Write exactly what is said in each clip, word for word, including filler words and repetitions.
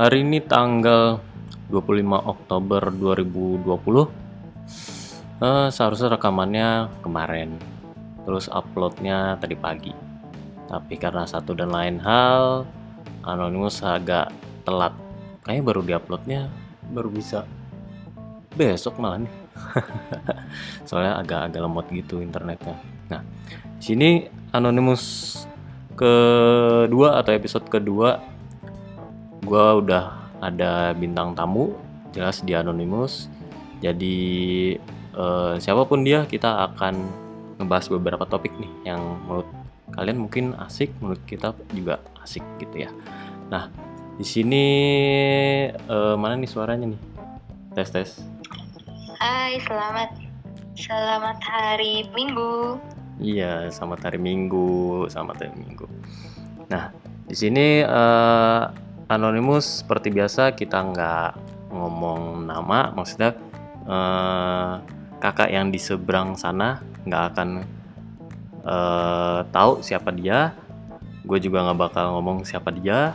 Hari ini tanggal dua puluh lima Oktober dua ribu dua puluh. eh, Seharusnya rekamannya kemarin, terus uploadnya tadi pagi. Tapi karena satu dan lain hal, Anonymous agak telat. Kayaknya baru diuploadnya baru bisa besok malah nih. Soalnya agak-agak lemot gitu internetnya. Nah, sini Anonymous kedua atau episode kedua, gue udah ada bintang tamu, jelas di Anonymous. Jadi eh, siapapun dia, kita akan ngebahas beberapa topik nih yang menurut kalian mungkin asik, menurut kita juga asik gitu ya. Nah, di sini eh, mana nih suaranya nih? Tes tes. Hai, selamat selamat hari Minggu. Iya, selamat hari Minggu, selamat hari Minggu. Nah, di sini eh, Anonymous seperti biasa kita nggak ngomong nama, maksudnya eh, kakak yang di seberang sana nggak akan eh, tahu siapa dia. Gue juga nggak bakal ngomong siapa dia,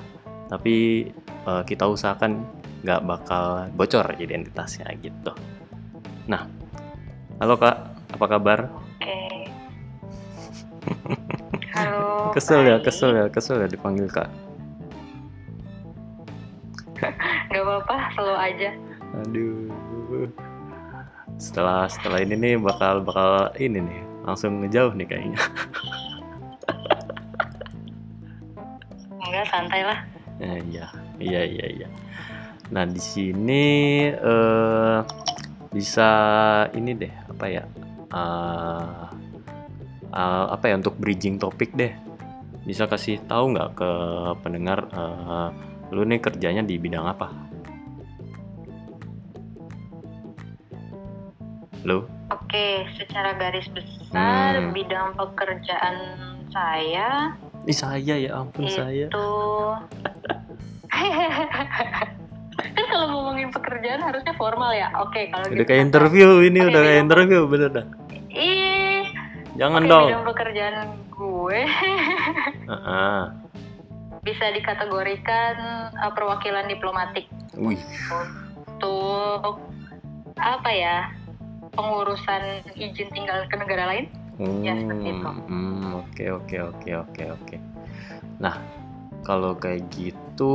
tapi eh, kita usahakan nggak bakal bocor identitasnya gitu. Nah, halo kak, apa kabar? Eh. Halo. Kesel ya, kesel ya, kesel ya dipanggil kak. Gak apa-apa, slow aja. Aduh. Setelah setelah ini nih bakal bakal ini nih, langsung ngejauh nih kayaknya. Enggak, santai lah. Eh, iya, iya, iya, iya. Nah, di sini eh bisa ini deh, apa ya, uh, uh, apa ya untuk bridging topik deh, bisa kasih tahu nggak ke pendengar uh, lu nih kerjanya di bidang apa? Lu? Oke, secara garis besar hmm. bidang pekerjaan saya. Ih, saya ya ampun itu... saya. Itu. Kan kalau ngomongin pekerjaan harusnya formal ya. Oke, kalau udah gitu kayak interview ini okay, udah kayak interview bener dah. Ih. Jangan okay, dong. Bidang pekerjaan gue. Uh-uh. Bisa dikategorikan uh, perwakilan diplomatik. Wih. Untuk apa ya? Pengurusan izin tinggal ke negara lain. Hmm, ya seperti itu. Hmm, oke oke oke oke oke. Nah, kalau kayak gitu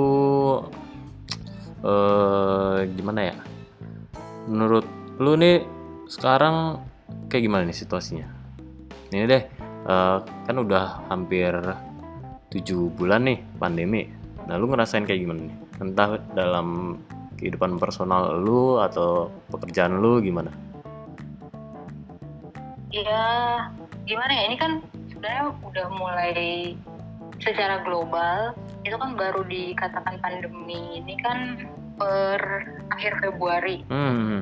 Uh, gimana ya? Menurut lu nih sekarang kayak gimana nih situasinya? Ini deh, uh, kan udah hampir tujuh bulan nih pandemi. Nah, lu ngerasain kayak gimana nih? Entah dalam kehidupan personal lu atau pekerjaan lu gimana? Ya, gimana ya? Ini kan sebenarnya udah mulai secara global itu kan baru dikatakan pandemi ini kan per akhir Februari. Hmm.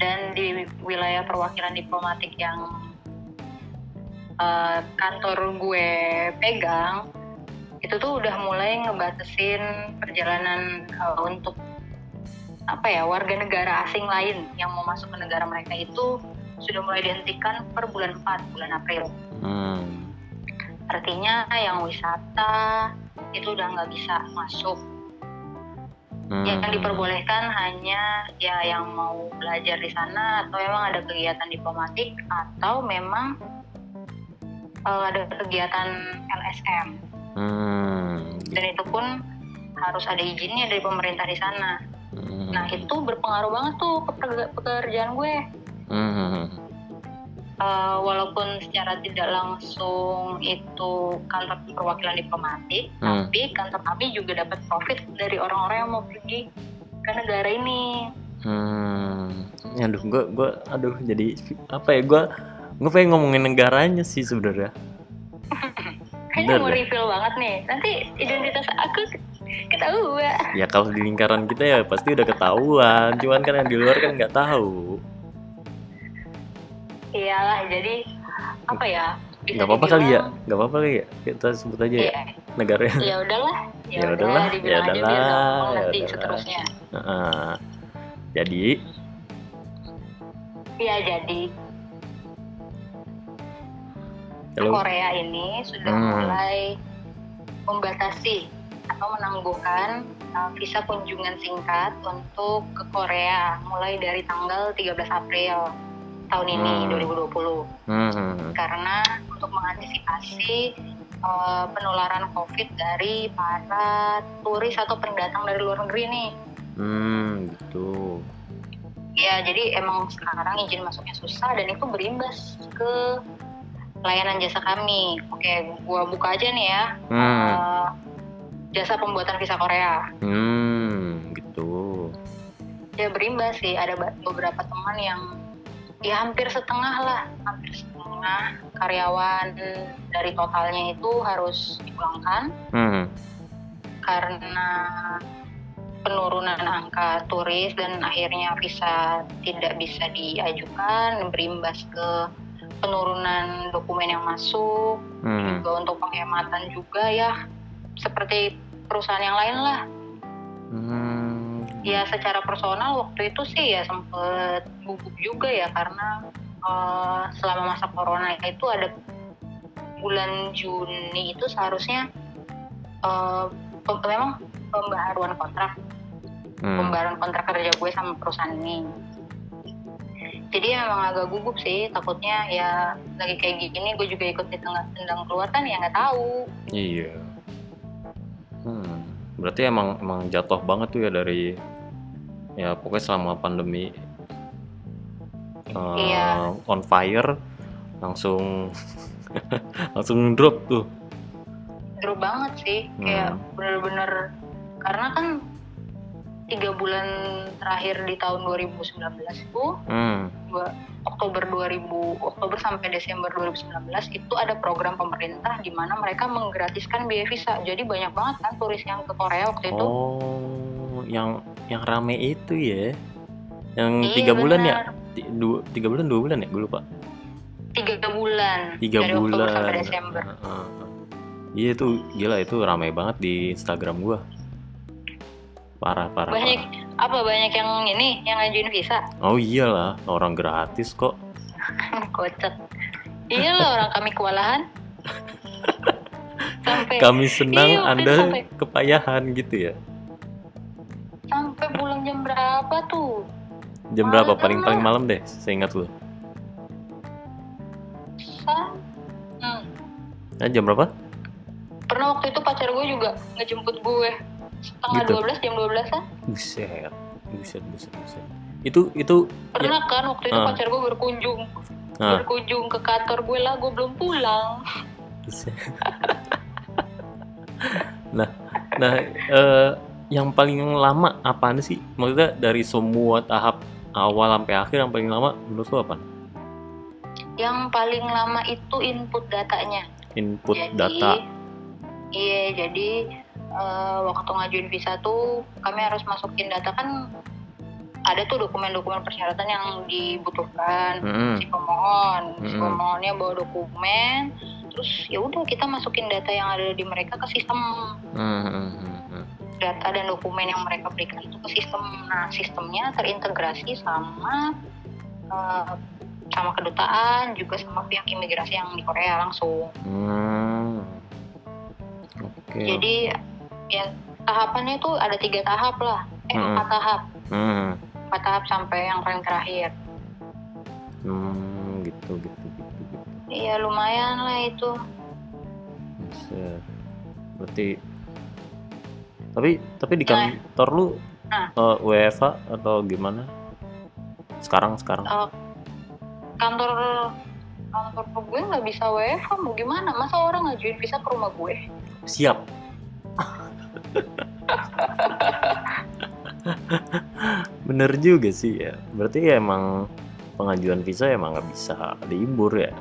Dan di wilayah perwakilan diplomatik yang uh, kantor gue pegang itu tuh udah mulai ngebatasin perjalanan uh, untuk apa ya, warga negara asing lain yang mau masuk ke negara mereka itu sudah mulai dihentikan per bulan empat, bulan April. Hmm. Artinya yang wisata itu udah nggak bisa masuk. Hmm. Ya, yang diperbolehkan hanya ya yang mau belajar di sana atau memang ada kegiatan diplomatik atau memang uh, ada kegiatan L S M. Hmm. Dan itu pun harus ada izinnya dari pemerintah di sana. Hmm. Nah, itu berpengaruh banget tuh ke pekerjaan gue. Hmm. Uh, walaupun secara tidak langsung itu kantor perwakilan diplomatik, hmm. tapi kantor kami juga dapat profit dari orang-orang yang mau pergi ke negara ini. Hmm, aduh, gue, gue, aduh, jadi apa ya, gue, gue pengen ngomongin negaranya sih sebenarnya. Kayaknya mau reveal banget nih, nanti identitas aku ketahuan. Ya kalau di lingkaran kita ya pasti udah ketahuan, cuman kan yang di luar kan nggak tahu. Iyalah, jadi apa ya? Gak apa-apa kali ya, gak apa-apa kali ya. Kita sebut aja iya. Ya negaranya. Ya udahlah, ya udahlah, ya udahlah, nanti seterusnya. Uh, jadi, ya jadi Halo. Korea ini sudah hmm. mulai membatasi atau menangguhkan uh, visa kunjungan singkat untuk ke Korea mulai dari tanggal tiga belas April tahun ini hmm. dua ribu dua puluh hmm. karena untuk mengantisipasi uh, penularan COVID dari para turis atau pendatang dari luar negeri nih. Hmm, gitu. Ya, jadi emang sekarang izin masuknya susah dan itu berimbas ke layanan jasa kami. Oke, gua buka aja nih ya. Hmm. Uh, jasa pembuatan visa Korea. Hmm, gitu. Ya berimbas sih, ada beberapa teman yang ya hampir setengah lah, hampir setengah karyawan dari totalnya itu harus dipulangkan. Hmm. Karena penurunan angka turis dan akhirnya visa tidak bisa diajukan, berimbas ke penurunan dokumen yang masuk, hmm. juga untuk penghematan juga ya, seperti perusahaan yang lain lah. Hmm. Ya secara personal waktu itu sih ya sempet gugup juga ya, karena uh, selama masa corona itu ada bulan Juni itu seharusnya uh, memang pembaharuan kontrak, hmm. pembaharuan kontrak kerja gue sama perusahaan ini. Jadi emang agak gugup sih, takutnya ya lagi kayak gini gue juga ikut ditendang keluar kan, ya nggak tahu. Iya. Hmm, berarti emang emang jatuh banget tuh ya dari ya pokoknya selama pandemi uh, iya. on fire langsung langsung drop tuh. Drop banget sih, kayak hmm. bener-bener karena kan tiga bulan terakhir di tahun dua ribu sembilan belas itu, hmm. Oktober dua ribu Oktober sampai Desember dua ribu sembilan belas itu ada program pemerintah di mana mereka menggratiskan biaya visa. Jadi banyak banget kan turis yang ke Korea waktu itu. Oh, yang yang rame itu ya. Yang tiga bulan ya? tiga bulan dua bulan ya? Gue lupa. tiga bulan. tiga bulan. Oktober sampai Desember. Uh, uh. Iya itu gila, itu rame banget di Instagram gua. Parah, parah, banyak, parah. Apa banyak yang ini, yang ngajuin visa? Oh iyalah, orang gratis kok. Kocak. Iyalah, orang kami kewalahan. Sampai kami senang, iya, Anda sampai kepayahan gitu ya. Sampai pulang jam berapa tuh? Jam malam berapa? Paling-paling malam deh, seingat lu. Sa? Hmm. Nah, jam berapa? Pernah waktu itu pacar gue juga ngejemput gue. Setengah dua gitu. belas jam dua belasan? Buset, buset, buset, buset. Itu, itu. Pernah ya, kan waktu itu uh. pacar gue berkunjung, uh. berkunjung ke kantor gue lah, gue belum pulang. Buset. nah, nah, uh, yang paling lama apaan sih? Maksudnya dari semua tahap awal sampai akhir yang paling lama menurut lo apaan? Yang paling lama itu input datanya. Input jadi, data. Iya, jadi. Uh, waktu ngajuin visa tuh kami harus masukin data, kan ada tuh dokumen-dokumen persyaratan yang dibutuhkan mm-hmm. si pemohon, mm-hmm. si pemohonnya bawa dokumen, terus ya udah kita masukin data yang ada di mereka ke sistem, mm-hmm. data dan dokumen yang mereka berikan itu ke sistem. Nah sistemnya terintegrasi sama uh, sama kedutaan juga sama pihak imigrasi yang di Korea langsung. Mm. Okay. Jadi ya tahapannya itu ada tiga tahap lah, eh mm-hmm. empat tahap, mm-hmm. empat tahap sampai yang paling terakhir. Hmm, gitu gitu gitu. Iya gitu. Lumayan lah itu. Set. Berarti, tapi tapi di kantor nah. lu nah. Uh, W F A atau gimana? Sekarang sekarang. Uh, kantor kantor gue nggak bisa W F A, mau gimana? Masa orang ngajuin visa ke rumah gue? Siap. Bener juga sih ya. Berarti ya emang pengajuan visa emang nggak bisa libur ya.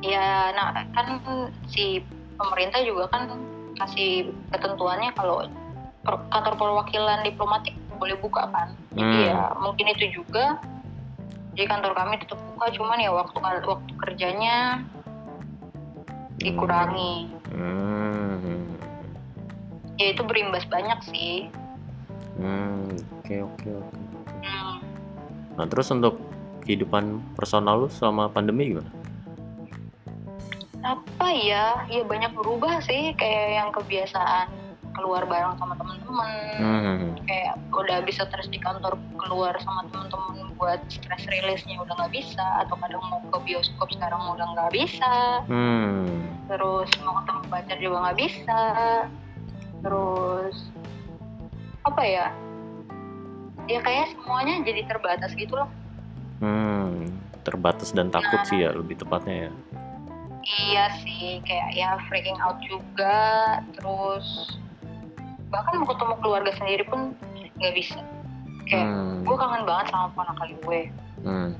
Ya, nah kan si pemerintah juga kan kasih ketentuannya kalau kantor perwakilan diplomatik boleh buka kan. Jadi hmm. ya mungkin itu juga. Jadi kantor kami tetap buka, cuman ya waktu waktu kerjanya dikurangi. Hmm. Ya itu berimbas banyak sih. Hmm, oke oke oke. Nah terus untuk kehidupan personal lu selama pandemi gimana? Apa ya, ya banyak berubah sih, kayak yang kebiasaan keluar bareng sama teman-teman, hmm. kayak udah bisa stres di kantor keluar sama teman-teman buat stress release-nya udah nggak bisa, atau kadang mau ke bioskop sekarang udah nggak bisa, hmm. terus mau ketemu pacar juga nggak bisa, terus apa ya, ya kayak semuanya jadi terbatas gitulah. Hmm, terbatas dan takut nah, sih ya lebih tepatnya ya. Iya sih, kayak ya freaking out juga, terus bahkan mau ketemu keluarga sendiri pun nggak bisa. Kayak hmm. gue kangen banget sama ponakan gue, hmm.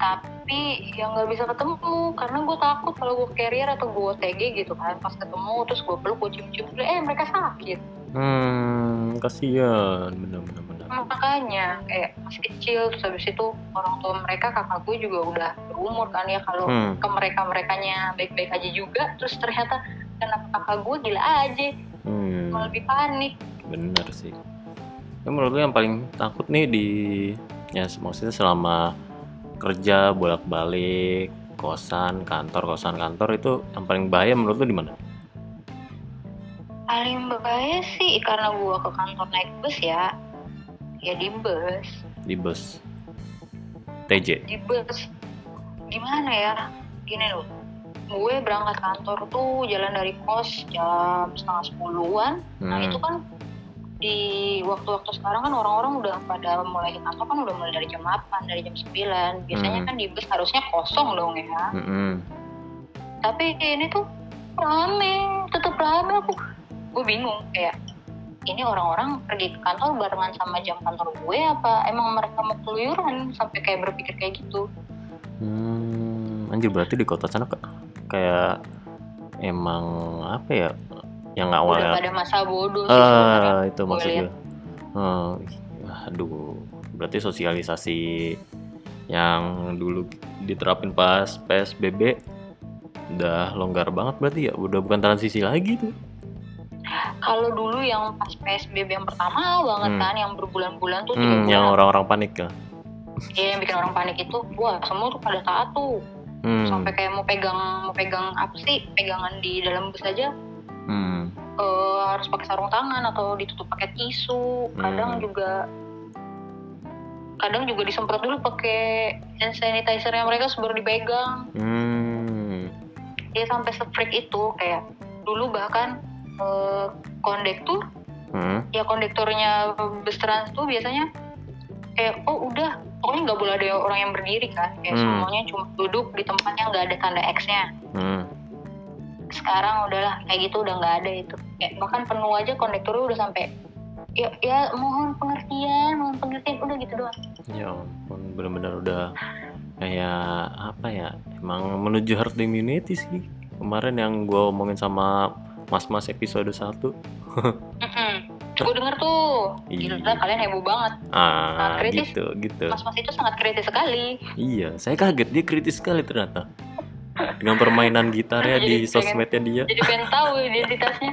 tapi yang nggak bisa ketemu karena gue takut kalau gue carrier atau gue O T G gitu kan, pas ketemu terus gue peluk, gue cium-cium, eh mereka sakit. Hmm, kasihan, benar-benar. Makanya kayak masih kecil, terus habis itu orang tua mereka, kakak gue juga udah berumur kan ya, kalau hmm. ke mereka-merekanya baik-baik aja juga, terus ternyata kenapa kakak gue gila aja, hmm. malah lebih panik. Benar sih. Ya, menurut gue yang paling takut nih di, ya maksudnya selama kerja bolak-balik, kosan, kantor, kosan, kantor itu yang paling bahaya menurut lu di mana? Paling bahaya sih karena gua ke kantor naik bus ya, ya di bus. Di bus. T J. Di bus. Gimana ya? Gini loh, gue berangkat kantor tuh jalan dari kos jam setengah sepuluhan. Hmm. Nah itu kan di waktu-waktu sekarang kan orang-orang udah pada mulai ke kantor kan udah mulai dari jam delapan, dari jam sembilan. Biasanya hmm. kan di bus harusnya kosong dong ya. Hmm. Tapi ini tuh rame, tetap rame aku. Gue bingung kayak ini orang-orang pergi ke kantor barengan sama jam kantor gue apa emang mereka mau keluyuran sampai kayak berpikir kayak gitu. Hmm, anjir berarti di kota sana kayak emang apa ya yang awalnya udah pada masa bodoh. Ah itu maksudnya. Hmm, aduh berarti sosialisasi yang dulu diterapin pas P S B B udah longgar banget berarti ya, udah bukan transisi lagi tuh. Kalau dulu yang pas P S B B yang pertama banget hmm. kan, yang berbulan-bulan tuh hmm, yang orang-orang panik ya. Iya, yang bikin orang panik itu, wah semua tuh pada saat tuh hmm. sampai kayak mau pegang, mau pegang apa sih, pegangan di dalam bus aja hmm. e, harus pakai sarung tangan atau ditutup pakai tisu. Kadang hmm. juga, kadang juga disemprot dulu pakai hand sanitizer-nya mereka sebelum dipegang. Hmm. Ya sampai se-freak itu kayak dulu bahkan. Uh, kondektur, hmm. ya kondekturnya bus trans tuh biasanya kayak oh udah pokoknya nggak boleh ada orang yang berdiri kan, kayak hmm. semuanya cuma duduk di tempatnya nggak ada tanda X-nya. Hmm. Sekarang udahlah kayak gitu udah nggak ada itu, kayak bahkan penuh aja kondekturnya udah sampai ya, ya mohon pengertian, mohon pengertian udah gitu doang. Ya ampun benar-benar udah kayak apa ya emang menuju herd immunity sih kemarin yang gue omongin sama Mas-mas episode satu. Mm-hmm. Gue denger tuh. Gila kalian heboh banget. Ah, kritis. Gitu, gitu. Mas-mas itu sangat kritis sekali. Iya, saya kaget dia kritis sekali ternyata. Dengan permainan gitarnya jadi, di sosmednya dia. Jadi pengen tahu identitasnya.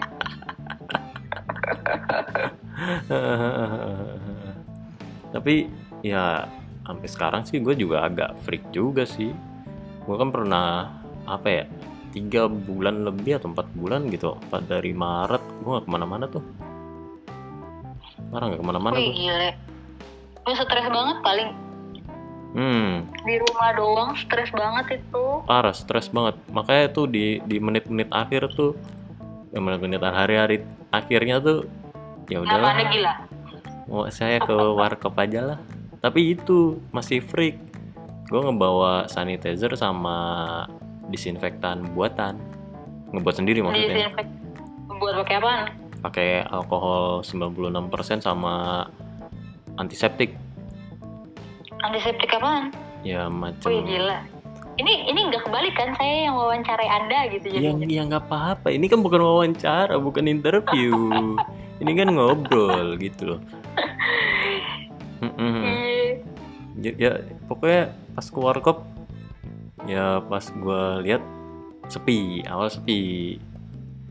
Tapi ya sampai sekarang sih gue juga agak freak juga sih. Gue kan pernah apa ya? tiga bulan lebih atau empat bulan gitu dari Maret gue gak kemana-mana tuh marah gak kemana-mana gue gila gue stres banget paling hmm. di rumah doang stres banget itu parah stres banget makanya tuh di di menit-menit akhir tuh ya menit-menit hari-hari akhirnya tuh ya udahlah mau saya ke warkop aja lah tapi itu masih freak gue ngebawa sanitizer sama disinfektan buatan ngebuat sendiri maksudnya buat pakai apaan? Pakai alkohol sembilan puluh enam persen sama antiseptik antiseptik apaan? Ya macam wih gila ini ini nggak kebalikan saya yang wawancarai anda gitu jadinya yang yang nggak apa-apa ini kan bukan wawancara bukan interview ini kan ngobrol gitu loh ya, ya pokoknya pas ke warkop ya pas gue lihat sepi awal sepi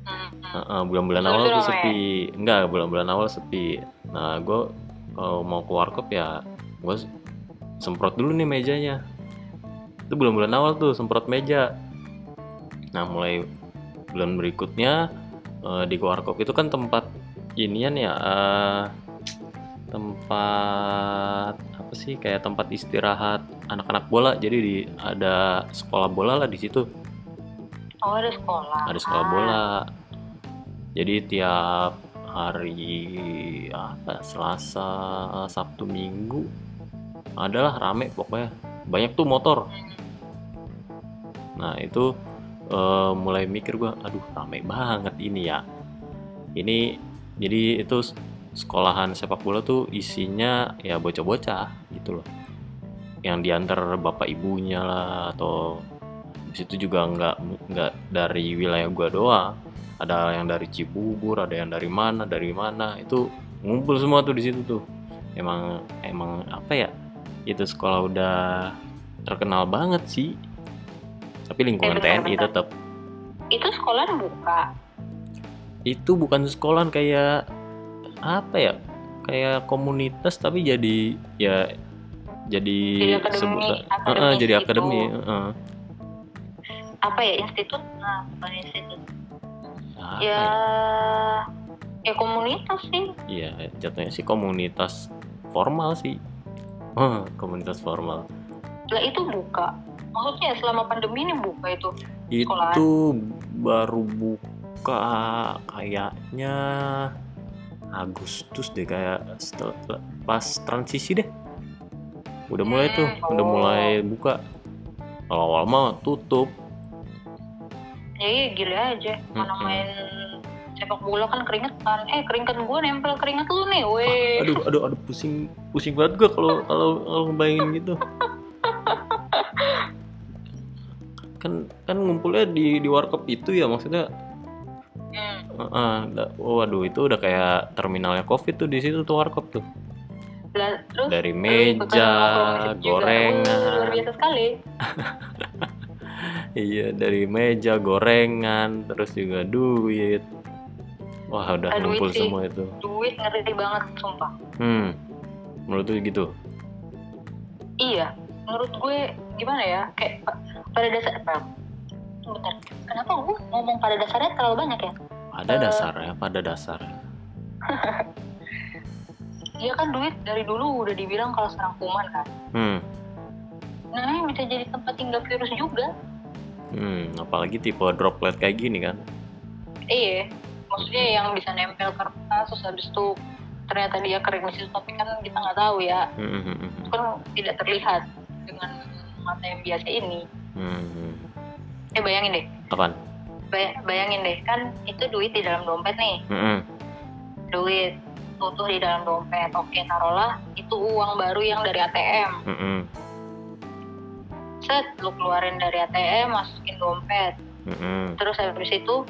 mm-hmm. uh, bulan-bulan awal tuh sepi ya? Enggak bulan-bulan awal sepi nah gue kalau mau ke warkop ya gue semprot dulu nih mejanya itu bulan-bulan awal tuh semprot meja nah mulai bulan berikutnya uh, di Warkop itu kan tempat inian ya, uh, tempat apa sih, kayak tempat istirahat anak-anak bola. Jadi di, ada sekolah bola lah di situ. Oh, ada sekolah. Ada sekolah bola. Jadi tiap hari apa, Selasa, Sabtu, Minggu adalah rame pokoknya. Banyak tuh motor. Nah, itu uh, mulai mikir gua, aduh rame banget ini ya. Ini jadi itu sekolahan sepak bola tuh isinya ya bocah-bocah gitu loh. Yang diantar bapak ibunya lah, atau situ juga nggak nggak dari wilayah gua doang, ada yang dari Cibubur, ada yang dari mana dari mana itu ngumpul semua tuh di situ tuh. Emang emang apa ya, itu sekolah udah terkenal banget sih, tapi lingkungan eh, T N I tetap. Itu sekolah buka, itu bukan sekolah, kayak apa ya, kayak komunitas tapi jadi ya jadi sebutan uh, uh, jadi akademi uh, uh. apa ya, institut, nah bukan institut nah, ya, ya ya komunitas sih, iya jatuhnya sih komunitas formal sih, huh, komunitas formal lah. Itu buka, maksudnya selama pandemi ini buka itu sekolahan? Itu baru buka kayaknya Agustus deh, kayak setelah, pas transisi deh udah mulai hmm, tuh oh. udah mulai buka. Awal-awal mah tutup. Ya iya, gila aja, mana mm-hmm. main sepak bola kan keringetan. Eh keringet gue nempel keringet lu nih, weh. Aduh, aduh, aduh, pusing, pusing banget gue kalau kalau kalau ngebayangin gitu. Kan kan ngumpulnya di di warkop itu ya, maksudnya. Hmm. Uh, uh, waduh, itu udah kayak terminalnya Covid tuh di situ tuh warkop tuh. Lah, terus, dari meja, terus gorengan. Luar biasa sekali. Iya, dari meja, gorengan, terus juga duit. Wah, udah aduh, ngumpul sih. Semua itu. Duit ngeri banget, sumpah. Hmm, menurut gue gitu? Iya, menurut gue gimana ya, kayak pada dasar... Bentar, kenapa gue ngomong pada dasarnya terlalu banyak ya? Pada dasarnya, uh, pada dasarnya. Iya kan, duit dari dulu udah dibilang kalau serang kuman kan? Hmm. Nah, bisa jadi tempat tinggal virus juga. Hmm, apalagi tipe droplet kayak gini kan? Iya, maksudnya yang bisa nempel kertas, terus habis itu ternyata dia kering di situ, tapi kan kita nggak tahu ya, hmm. kan tidak terlihat dengan mata yang biasa ini. Hmm. Eh bayangin deh. Apaan? Bay- bayangin deh, kan itu duit di dalam dompet nih. Hmm. Duit utuh di dalam dompet, oke taruhlah itu uang baru yang dari A T M. Hmm. Set, lu keluarin dari A T M, masukin dompet, mm-hmm. terus habis itu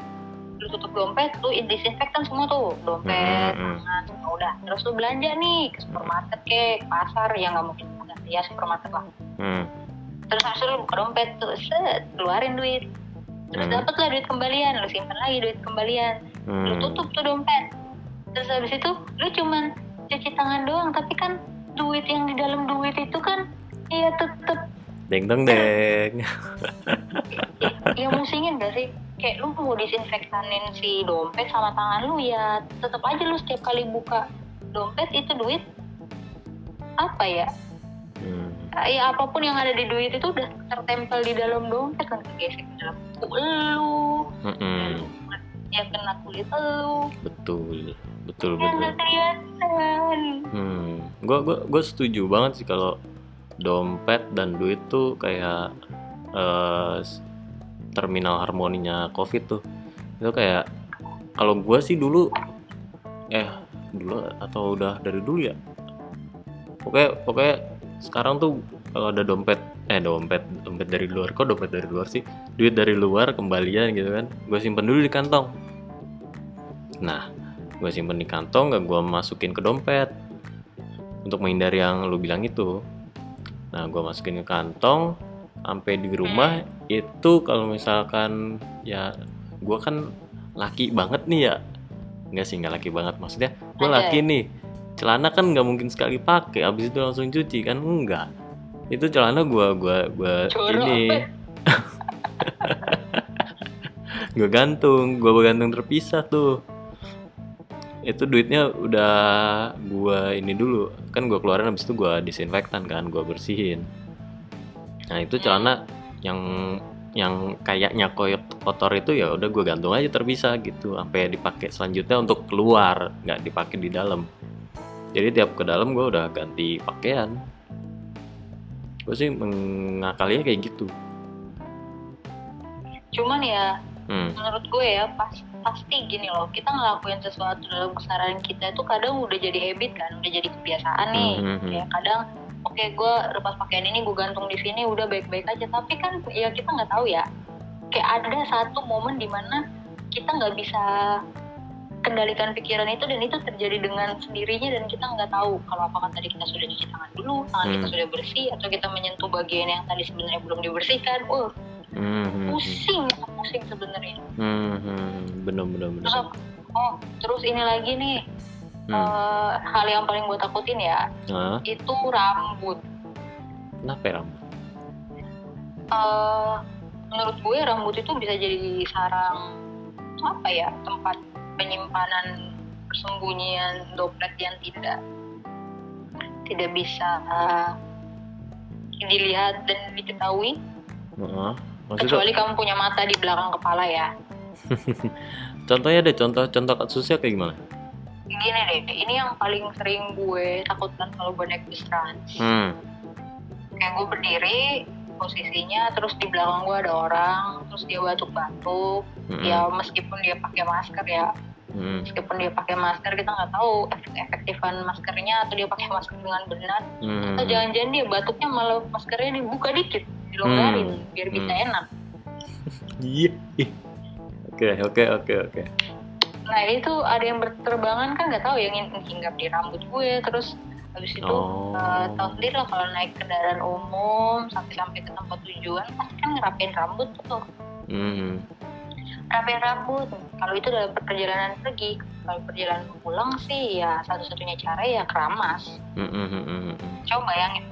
lu tutup dompet, lu disinfektan semua tuh dompet, mm-hmm. tangan, semua udah. Terus lu belanja nih ke supermarket, ke pasar, ya nggak mungkin bukan ya supermarket lah. Mm. Terus habis itu lu buka dompet, tuh, set, keluarin duit, terus mm. dapatlah duit kembalian, lu simpan lagi duit kembalian, mm. lu tutup tuh dompet, terus habis itu lu cuman cuci tangan doang, tapi kan duit yang di dalam duit itu kan ya tetep deng deng deng. Ya musingin gak sih? Kayak lu mau disinfektanin si dompet sama tangan lu ya tetap aja lu setiap kali buka dompet itu duit apa ya? Hmm. Ya apapun yang ada di duit itu udah tertempel di dalam dompet kan, kegesek di dalam kulit lu. Hmm. Ya kena kulit lu. Betul, betul betul. Yang kelihatan. Hmm, gua gua gua setuju banget sih kalau dompet dan duit tuh kayak uh, terminal harmoninya Covid tuh. Itu kayak kalau gue sih dulu eh dulu atau udah dari dulu ya. Oke, oke sekarang tuh kalau ada dompet eh dompet dompet dari luar, kok dompet dari luar sih? Duit dari luar kembalian gitu kan. Gue simpen dulu di kantong. Nah, gue simpen di kantong, gak gue masukin ke dompet. Untuk menghindari yang lu bilang itu. Nah, gue masukin ke kantong, sampai di rumah itu kalau misalkan ya gue kan laki banget nih ya, nggak sih nggak laki banget maksudnya, gue laki nih, celana kan nggak mungkin sekali pakai, abis itu langsung cuci kan enggak, itu celana gue gue gue ini gue gantung, gue bergantung terpisah tuh. Itu duitnya udah gue ini dulu, kan gue keluarin, habis itu gue disinfektan kan, gue bersihin. Nah itu celana yang yang kayaknya koyok kotor itu ya udah gue gantung aja terpisah gitu, sampai dipakai selanjutnya untuk keluar, nggak dipakai di dalam. Jadi tiap ke dalam gue udah ganti pakaian. Gue sih mengakalinya kayak gitu. Cuman ya hmm. menurut gue ya pas, pasti gini loh, kita ngelakuin sesuatu dalam keseharian kita itu kadang udah jadi habit kan, udah jadi kebiasaan nih. hmm. Ya kadang oke okay, gue lepas pakaian ini gue gantung di sini udah baik-baik aja, tapi kan ya kita nggak tahu ya, kayak ada satu momen dimana kita nggak bisa kendalikan pikiran itu, dan itu terjadi dengan sendirinya dan kita nggak tahu kalau apakah tadi kita sudah cuci tangan dulu, tangan hmm. kita sudah bersih, atau kita menyentuh bagian yang tadi sebenarnya belum dibersihkan. uh Mm-hmm. Pusing, pusing sebenarnya. Mm-hmm. Benar, benar, benar. Terus, oh, terus ini lagi nih, mm. uh, hal yang paling gue takutin ya, huh? itu rambut. Kenapa rambut? Uh, menurut gue rambut itu bisa jadi sarang apa ya, tempat penyimpanan persembunyian doplet yang tidak tidak bisa uh, dilihat dan diketahui. Uh-huh. Kecuali itu, kamu punya mata di belakang kepala ya. Contohnya deh, contoh-contoh kasusnya kayak gimana? Gini deh, ini yang paling sering gue takutkan kalau gue naik bus trans. Hmm. Kayak gue berdiri posisinya, terus di belakang gue ada orang, terus dia batuk-batuk. Hmm. Ya meskipun dia pakai masker ya, hmm. meskipun dia pakai masker kita nggak tahu efektifan maskernya, atau dia pakai masker dengan benar. Hmm. Atau jangan-jangan dia batuknya malah maskernya dibuka dikit, dilonggarin hmm. biar bisa hmm. enak. Iya. Oke, oke, oke, oke. Nah itu ada yang berterbangan kan, nggak tahu yang hinggap di rambut gue, terus habis itu oh. uh, tahu sendiri lah kalau naik kendaraan umum sampai-sampai ke tempat tujuan pasti kan ngerapiin rambut tuh. Hmm. Ngerapiin rambut. Kalau itu dalam perjalanan pergi, kalau perjalanan pulang sih ya satu-satunya cara ya keramas. Hmm, hmm, hmm. Coba bayangin.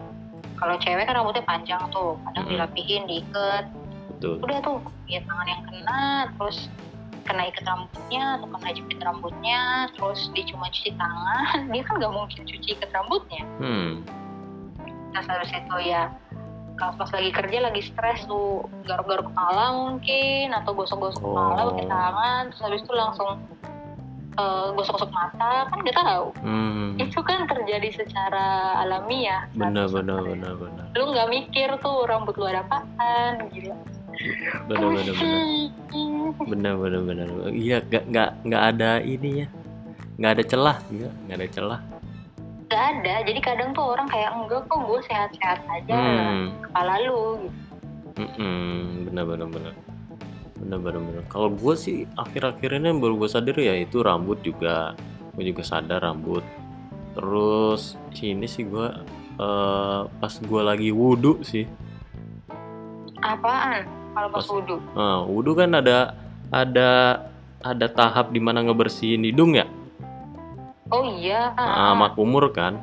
Kalau cewek kan rambutnya panjang tuh, kadang hmm. dilapihin, diikat. Betul. Udah tuh, ya tangan yang kena, terus kena ikat rambutnya, atau kena jepit rambutnya, terus dia cuma cuci tangan, dia kan nggak mungkin cuci ikat rambutnya. Hmm. Nah seharusnya tuh ya, kalau pas lagi kerja lagi stres tuh, garuk-garuk kepala mungkin, atau gosok-gosok oh. kepala pakai tangan, terus habis itu langsung Uh, gosok-gosok mata, kan gak tahu. Hmm. Itu kan terjadi secara alamiah. Ya, benar, benar, benar, benar. Lu gak mikir tuh rambut lu ada apaan, gila. Benar, benar, benar. Benar, benar, benar. Iya, gak, gak, gak ada ini ya. Gak ada celah, gak, gak ada celah. Gak ada, jadi kadang tuh orang kayak, enggak kok gue sehat-sehat aja. Hmm. Kepala lu, gitu. Mm-mm, benar, benar, benar. Bener-bener. Kalau gue sih akhir-akhir ini baru gue sadar ya itu rambut juga. Gue juga sadar rambut. Terus ini sih gue uh, pas gue lagi wudu sih. Apaan? Kalau pas, pas wudu? Uh, wudu kan ada ada ada tahap dimana ngebersihin hidung ya. Oh iya. Nah, makumur kan.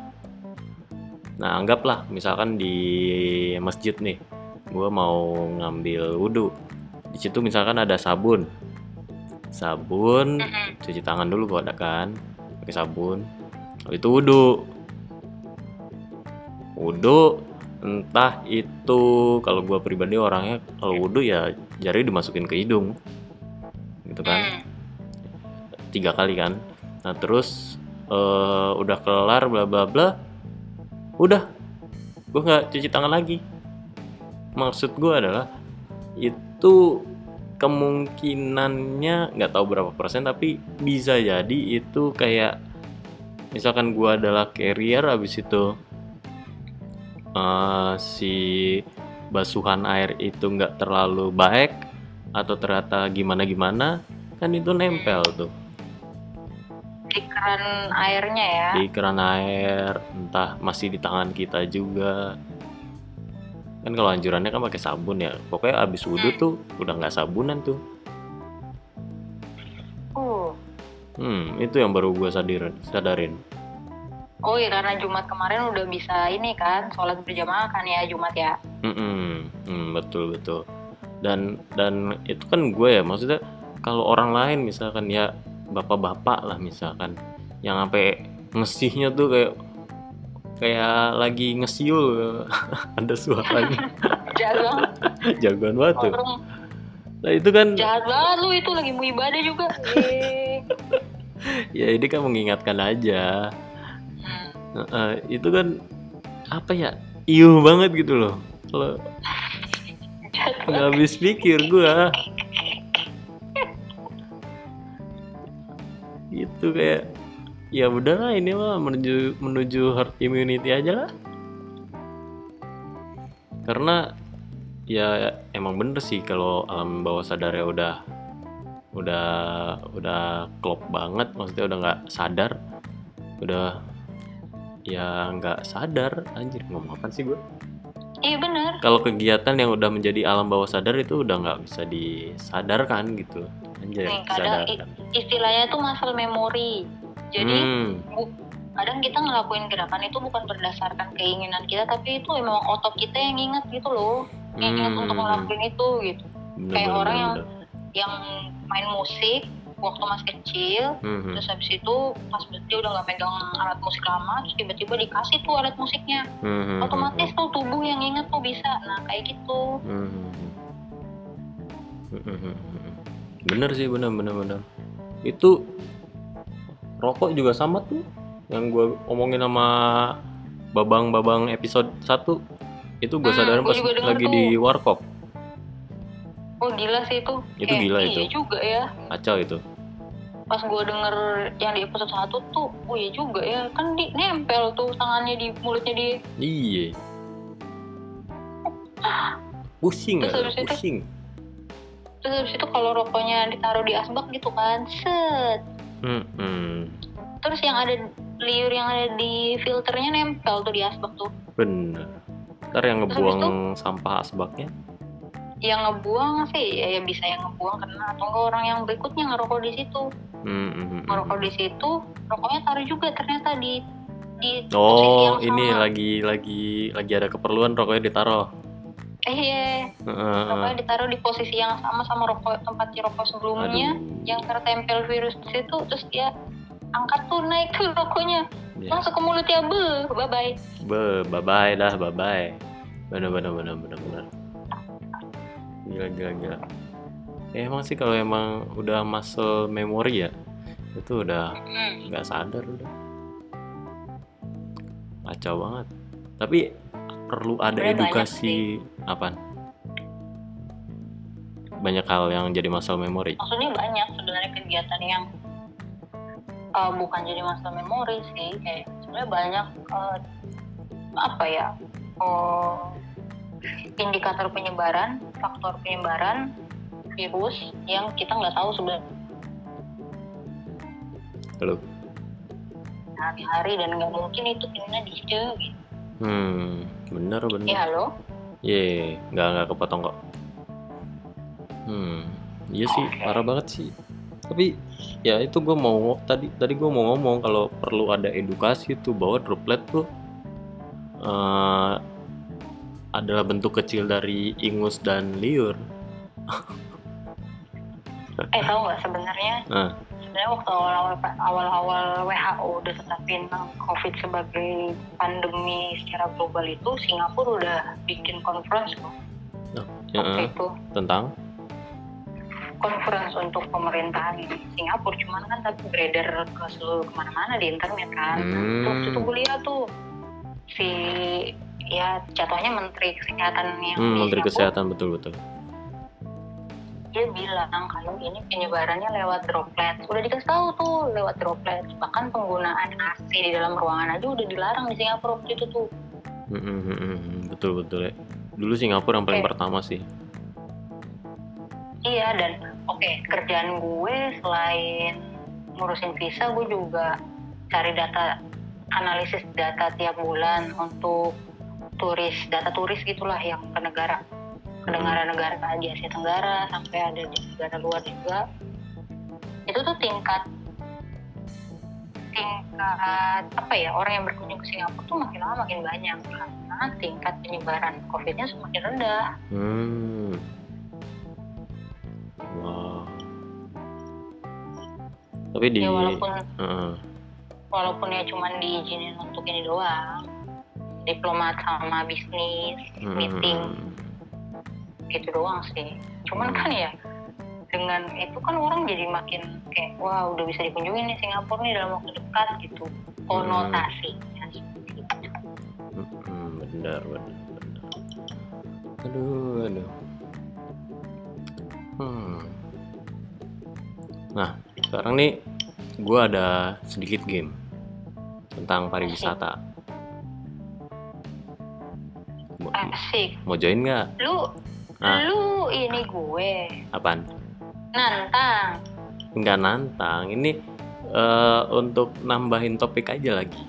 Nah anggaplah misalkan di masjid nih, gue mau ngambil wudu. Di situ misalkan ada sabun, sabun mm-hmm. cuci tangan dulu kok ada kan, pakai sabun. Lalu itu wudu, wudu entah itu kalau gue pribadi orangnya kalau wudu ya jari dimasukin ke hidung, gitu kan, tiga kali kan. Nah terus uh, udah kelar bla bla bla, udah, gue nggak cuci tangan lagi. Maksud gue adalah itu itu kemungkinannya nggak tahu berapa persen, tapi bisa jadi itu kayak misalkan gue adalah carrier, habis itu uh, si basuhan air itu nggak terlalu baik atau ternyata gimana-gimana kan itu nempel tuh di keran airnya ya, di keran air entah masih di tangan kita juga. Kan kalau anjurannya kan pakai sabun ya, pokoknya abis wudhu tuh udah nggak sabunan tuh. Oh. Hmm, itu yang baru gue sadar sadarin. Oh iya, karena Jumat kemarin udah bisa ini kan, sholat berjamaah kan ya Jumat ya. Hmm, betul betul. Dan dan itu kan gue ya maksudnya kalau orang lain misalkan ya bapak-bapak lah misalkan yang sampai ngesihnya tuh kayak kayak lagi ngesiul ada suaranya. Jagoan. Jagoan banget tuh. Nah itu kan jahat banget lu, itu lagi mau ibadah juga. Ya ini kan mengingatkan aja. Nah, uh, itu kan apa ya, iuh banget gitu loh. Lo nggak habis pikir gua. Gitu kayak ya udahlah ini mah menuju menuju herd immunity aja lah. Karena ya emang bener sih kalau alam bawah sadarnya udah udah udah klop banget, maksudnya udah nggak sadar, udah ya nggak sadar. Anjir ngomong apa sih gue? Iya bener. Kalau kegiatan yang udah menjadi alam bawah sadar itu udah nggak bisa disadarkan gitu. Anjir. Nih, kadang disadarkan. Istilahnya tuh muscle memory. Jadi hmm. bu- kadang kita ngelakuin gerakan itu bukan berdasarkan keinginan kita, tapi itu memang otot kita yang ingat gitu loh. Ingat hmm. untuk ngelakuin itu gitu. Bener, kayak bener, orang bener. yang yang main musik waktu masih kecil, hmm. terus habis itu pas dia udah nggak megang alat musik lama, terus tiba-tiba dikasih tuh alat musiknya, hmm. otomatis tuh tubuh yang inget tuh bisa. Nah kayak gitu. Hmm. Bener sih, bener bener bener. Itu rokok juga sama tuh, yang gue omongin sama babang-babang episode satu. Itu gue sadarin hmm, pas lagi tuh. Di warkop. Oh gila sih itu. Itu kayak gila itu. Iya juga ya. Kacau itu. Pas gue denger yang di episode satu tuh, oh iya juga ya. Kan di nempel tuh tangannya di mulutnya dia. Iya. Pusing gak? Pusing. Terus habis itu kalau rokoknya ditaruh di asbak gitu kan, set. Hmm. Terus yang ada liur yang ada di filternya nempel tuh di asbak tuh. Bener. Ntar yang ngebuang itu, sampah asbaknya? Yang ngebuang sih, ya, ya bisa yang ngebuang kena, atau enggak orang yang berikutnya ngerokok di situ. Hmm, hmm, hmm. Ngerokok di situ, rokoknya taruh juga ternyata di di oh, ini sama. lagi lagi lagi ada keperluan rokoknya ditaruh. Eh, iya. Uh, rokoknya ditaruh di posisi yang sama sama rokok tempat si rokok sebelumnya, aduh. Yang tertempel virus di situ, terus dia angkat tuh naik tuh rokoknya. Ya. Langsung ke mulut ya, be, bye-bye. Be, bye-bye dah, bye-bye. Bener-bener, bener-bener. Gila, gila, gila. Ya, emang sih kalau emang udah muscle memory ya, itu udah hmm. gak sadar udah. Kacau banget. Tapi perlu ada Bener edukasi apaan? Banyak hal yang jadi muscle memory. Maksudnya banyak sebenarnya kegiatan yang Uh, bukan jadi masalah memori sih, kayak sebenarnya banyak uh, apa ya uh, indikator penyebaran, faktor penyebaran virus yang kita nggak tahu sebenarnya. Halo. Hari-hari dan nggak mungkin itu kena dicegah. Gitu. Hmm, benar benar. Iya halo. Ye, nggak nggak kepotong kok. Hmm, iya sih, okay. Parah banget sih. Tapi ya itu gue mau tadi tadi gue mau ngomong kalau perlu ada edukasi tuh bahwa droplet tuh uh, adalah bentuk kecil dari ingus dan liur. eh tahu nggak sebenarnya? Nah. Sebenarnya waktu awal-awal awal-awal W H O udah tetapin COVID sebagai pandemi secara global itu Singapura udah bikin conference kok. Nah, ya, waktu itu tentang conference untuk pemerintahan di Singapura, cuman kan tapi beredar ke seluruh kemana-mana di internet kan. hmm. Terus itu gue lihat tuh si ya jatuhnya menteri kesehatan yang hmm, menteri kesehatan betul-betul dia bilang kalau ini penyebarannya lewat droplet. Udah dikasih tahu tuh lewat droplet, bahkan penggunaan A C di dalam ruangan aja udah dilarang di Singapura waktu itu tuh. hmm, betul-betul ya, dulu Singapura yang paling okay. pertama sih. Iya, dan oke okay, kerjaan gue selain ngurusin visa, gue juga cari data, analisis data tiap bulan untuk turis, data turis gitulah yang ke negara, ke negara-negara di Asia Tenggara sampai ada di negara luar juga. Itu tuh tingkat tingkat apa ya, orang yang berkunjung ke Singapura tuh makin lama makin banyak karena tingkat penyebaran COVID-nya semakin rendah. Hmm. Wow. Tapi di ya, walaupun uh. walaupun ya cuman diizinin untuk ini doang, diplomat sama bisnis, hmm. meeting gitu doang sih. Cuman kan ya dengan itu kan orang jadi makin kayak wah udah bisa dikunjungi nih Singapura nih dalam waktu dekat gitu, konotasi gitu. Hmm, benar benar aduh aduh hmm. Nah sekarang nih gue ada sedikit game tentang pariwisata. Asik. Mau join nggak? Lu ah. Lu ini gue apaan? Nantang. Nggak nantang, ini uh, untuk nambahin topik aja lagi.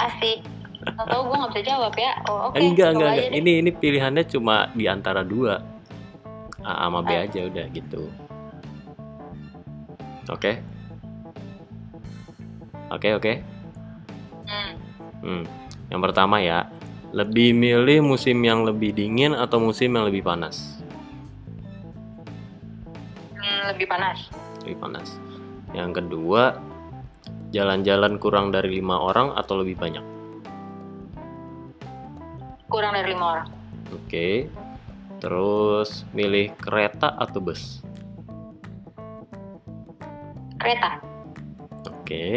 Asik. Atau gue nggak bisa jawab ya? Oh, oke. Okay. Enggak, enggak, enggak. Ini ini pilihannya cuma di antara dua, A sama B aja udah gitu. Oke. Oke, oke. Hmm. Yang pertama ya, lebih milih musim yang lebih dingin atau musim yang lebih panas? Hmm, lebih panas. Lebih panas. Yang kedua, jalan-jalan kurang dari lima orang atau lebih banyak? Kurang dari lima orang. Oke, okay. Terus milih kereta atau bus? Kereta. Oke, okay.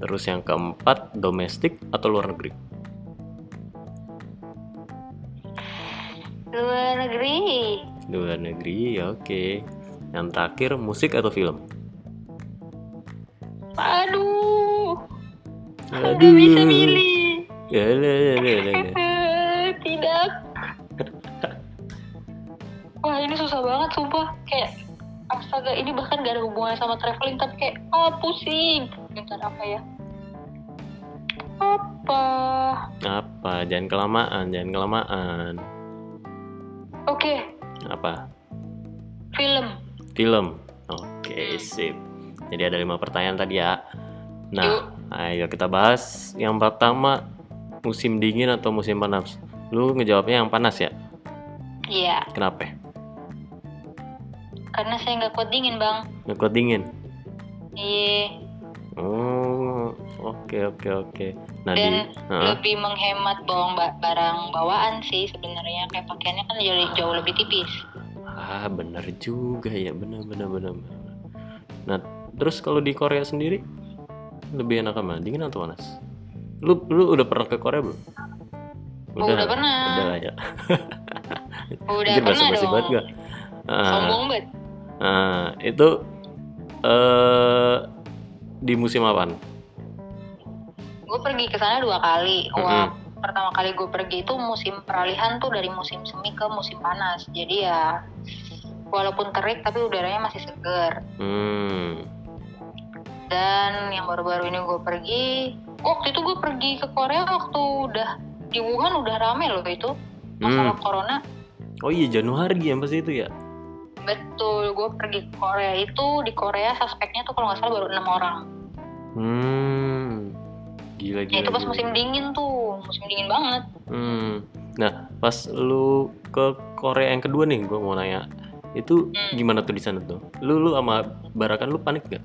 Terus yang keempat, domestik atau luar negeri? Luar negeri. Luar negeri, ya oke. Okay. Yang terakhir, musik atau film? Aduh, aduh, nggak bisa milih. Ya, ya, ya, ya. Wah ini susah banget sumpah, kayak astaga ini bahkan gak ada hubungannya sama traveling tapi kayak ah oh, pusing. Bentar apa ya? Apa? Apa? Jangan kelamaan, jangan kelamaan. Oke. Okay. Apa? Film. Film. Oke, okay, sip. Jadi ada lima pertanyaan tadi ya. Nah, yuk. Ayo kita bahas yang pertama, musim dingin atau musim panas? Lu ngejawabnya yang panas ya? Iya. Kenapa? Karena saya nggak kuat dingin bang. Nggak kuat dingin? Iya. Oh, oke oke oke. Nah, dan di, lebih uh-uh. menghemat bawang barang bawaan sih sebenarnya, kayak pakaiannya kan jadi ah. jauh lebih tipis. Ah benar juga ya, benar benar benar. Nah terus kalau di Korea sendiri lebih enak mana? Dingin atau panas? Lu lu udah pernah ke Korea belum? Udah, udah pernah. Udah ya. Udah pernah dong. Banget gak? Uh, Sombong banget. Uh, itu uh, di musim apaan? Gue pergi ke sana dua kali. Wah, mm-hmm. pertama kali gue pergi itu musim peralihan tuh dari musim semi ke musim panas. Jadi ya walaupun terik tapi udaranya masih seger. Hmm. Dan yang baru-baru ini gue pergi, waktu itu gue pergi ke Korea waktu udah di Wuhan udah rame loh itu masalah hmm. corona. Oh iya Januari yang pas itu ya. Betul, gue pergi ke Korea itu di Korea suspeknya tuh kalau nggak salah baru enam orang. Hmm, gila gila. Ya, itu pas gila. Musim dingin tuh, musim dingin banget. Hmm, nah pas lu ke Korea yang kedua nih, gue mau nanya itu hmm. gimana tuh di sana tuh? Lu lu sama barakan lu panik nggak?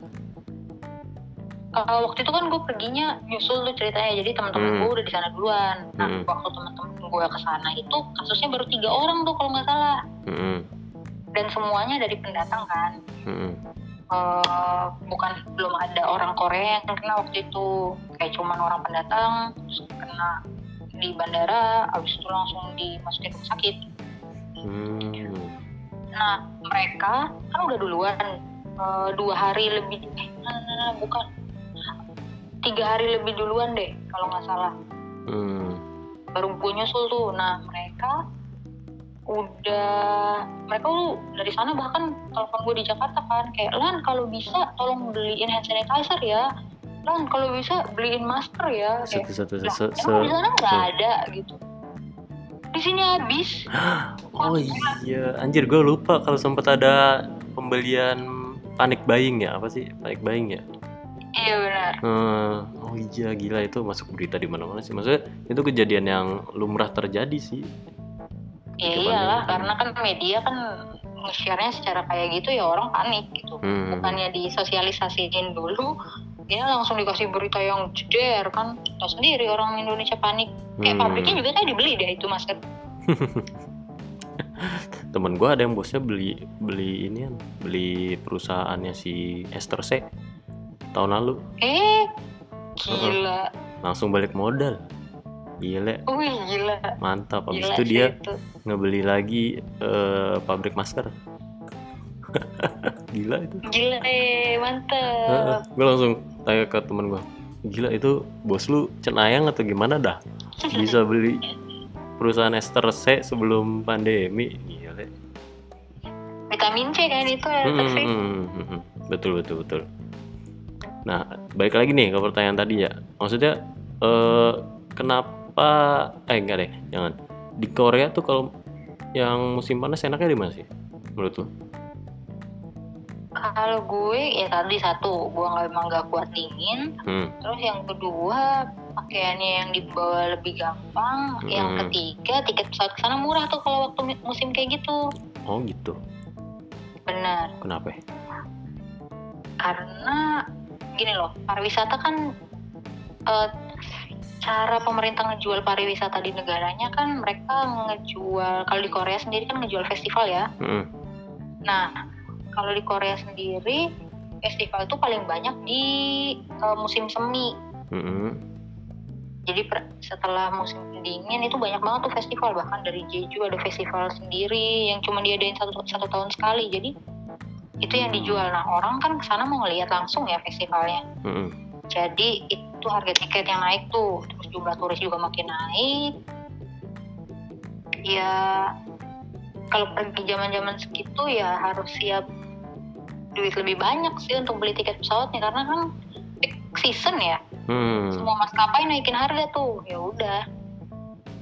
Uh, waktu itu kan gue perginya nyusul tuh ceritanya, jadi teman-teman hmm. gue udah di sana duluan. Nah hmm. waktu teman-teman gue kesana itu kasusnya baru tiga orang tuh kalau nggak salah, hmm. dan semuanya dari pendatang kan, hmm. uh, bukan belum ada orang Korea yang kena waktu itu, kayak cuman orang pendatang kena di bandara, abis itu langsung dimasukin rumah sakit. Hmm. Nah mereka kan udah duluan uh, dua hari lebih, eh nah, nah, nah, bukan. tiga hari lebih duluan deh kalau nggak salah hmm. baru gue nyusul tuh. Nah mereka udah mereka lu dari sana bahkan telepon gue di Jakarta kan kayak Lan kalau bisa tolong beliin hand sanitizer ya, Lan kalau bisa beliin masker ya, kayak emang di sana nggak ada gitu, di sini habis. Oh iya anjir gue lupa kalau sempat ada pembelian panic buying ya, apa sih panic buying ya. Iya benar. Hmm, oh iya gila itu masuk berita di mana-mana sih. Maksudnya itu kejadian yang lumrah terjadi sih. Iya, karena kan media kan nge-share-nya secara kayak gitu, ya orang panik gitu. Hmm. Bukannya disosialisasiin dulu, dia langsung dikasih berita yang jeder kan. Tahu sendiri orang Indonesia panik. Kayak hmm. pabriknya juga tadi beli deh itu masker. Temen gue ada yang bosnya beli beli ini, beli perusahaannya si Esther C tahun lalu. Eh, gila. Uh-uh. Langsung balik modal. Gila. Wih, gila. Mantap. Habis gila itu dia itu. ngebeli lagi uh, pabrik masker. Gila itu. Gila, eh, mantap. Gue langsung tanya ke teman gue, gila itu bos lu cenayang atau gimana dah? Bisa beli perusahaan Esther C sebelum pandemi. Gila. Vitamin C kan itu ya. Hmm, hmm, hmm. Betul, betul, betul. Nah, balik lagi nih ke pertanyaan tadi ya. Maksudnya uh, kenapa eh enggak deh jangan di Korea tuh kalau yang musim panas enaknya di mana sih menurut lo? Kalau gue ya tadi satu gue nggak emang nggak kuat dingin, hmm. terus yang kedua pakaiannya yang dibawa lebih gampang, hmm. yang ketiga tiket pesawat kesana murah tuh kalau waktu musim kayak gitu. Oh gitu. Benar. Kenapa? Karena gini loh, pariwisata kan uh, cara pemerintah ngejual pariwisata di negaranya kan mereka ngejual, kalau di Korea sendiri kan ngejual festival ya. Mm. Nah, kalau di Korea sendiri festival itu paling banyak di uh, musim semi. Mm-hmm. Jadi per, setelah musim dingin itu banyak banget tuh festival, bahkan dari Jeju ada festival sendiri yang cuma diadain satu, satu tahun sekali. Jadi itu yang dijual. Nah, orang kan kesana mau ngelihat langsung ya festivalnya. Mm-hmm. Jadi itu harga tiket yang naik tuh, terus jumlah turis juga makin naik. Ya kalau pergi zaman-zaman segitu ya harus siap duit lebih banyak sih untuk beli tiket pesawatnya karena kan peak season ya. Hmm. Semua maskapai naikin harga tuh, ya udah.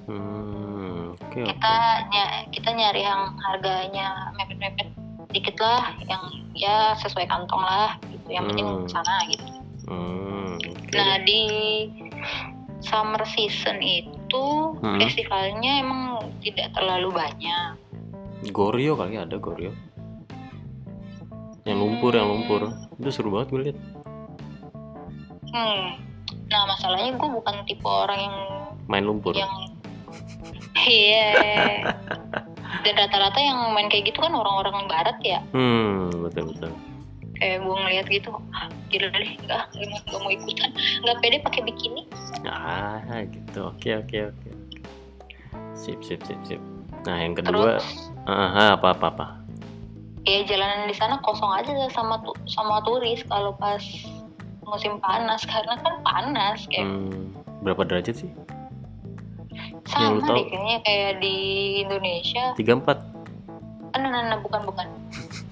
Hmm, okay, kita okay. ny- kita nyari yang harganya mepet-mepet dikit lah, yang ya sesuai kantong lah gitu. Yang hmm. penting kesana gitu. Hmm, okay. Nah di summer season itu hmm. festivalnya emang tidak terlalu banyak. Goryeo kali ada Goryeo. Yang lumpur, hmm. yang lumpur itu seru banget gue liat. Hmm, nah masalahnya gue bukan tipe orang yang main lumpur. Yang iya. yeah. Dan rata-rata yang main kayak gitu kan orang-orang barat ya. Hmm, betul-betul. Eh, gue ngeliat gitu, ah, gila deh, enggak, enggak mau ikutan, enggak pede pakai bikini. Ah, gitu, oke, oke, oke. Sip, sip, sip, sip. Nah, yang kedua, aha, apa, apa, apa? Ya, jalanan di sana kosong aja sama tu, sama turis kalau pas musim panas, karena kan panas kayak. Hmm, berapa derajat sih? Sama deh, kayaknya kayak di Indonesia. tiga puluh empat Nah, nah, nah, bukan, bukan.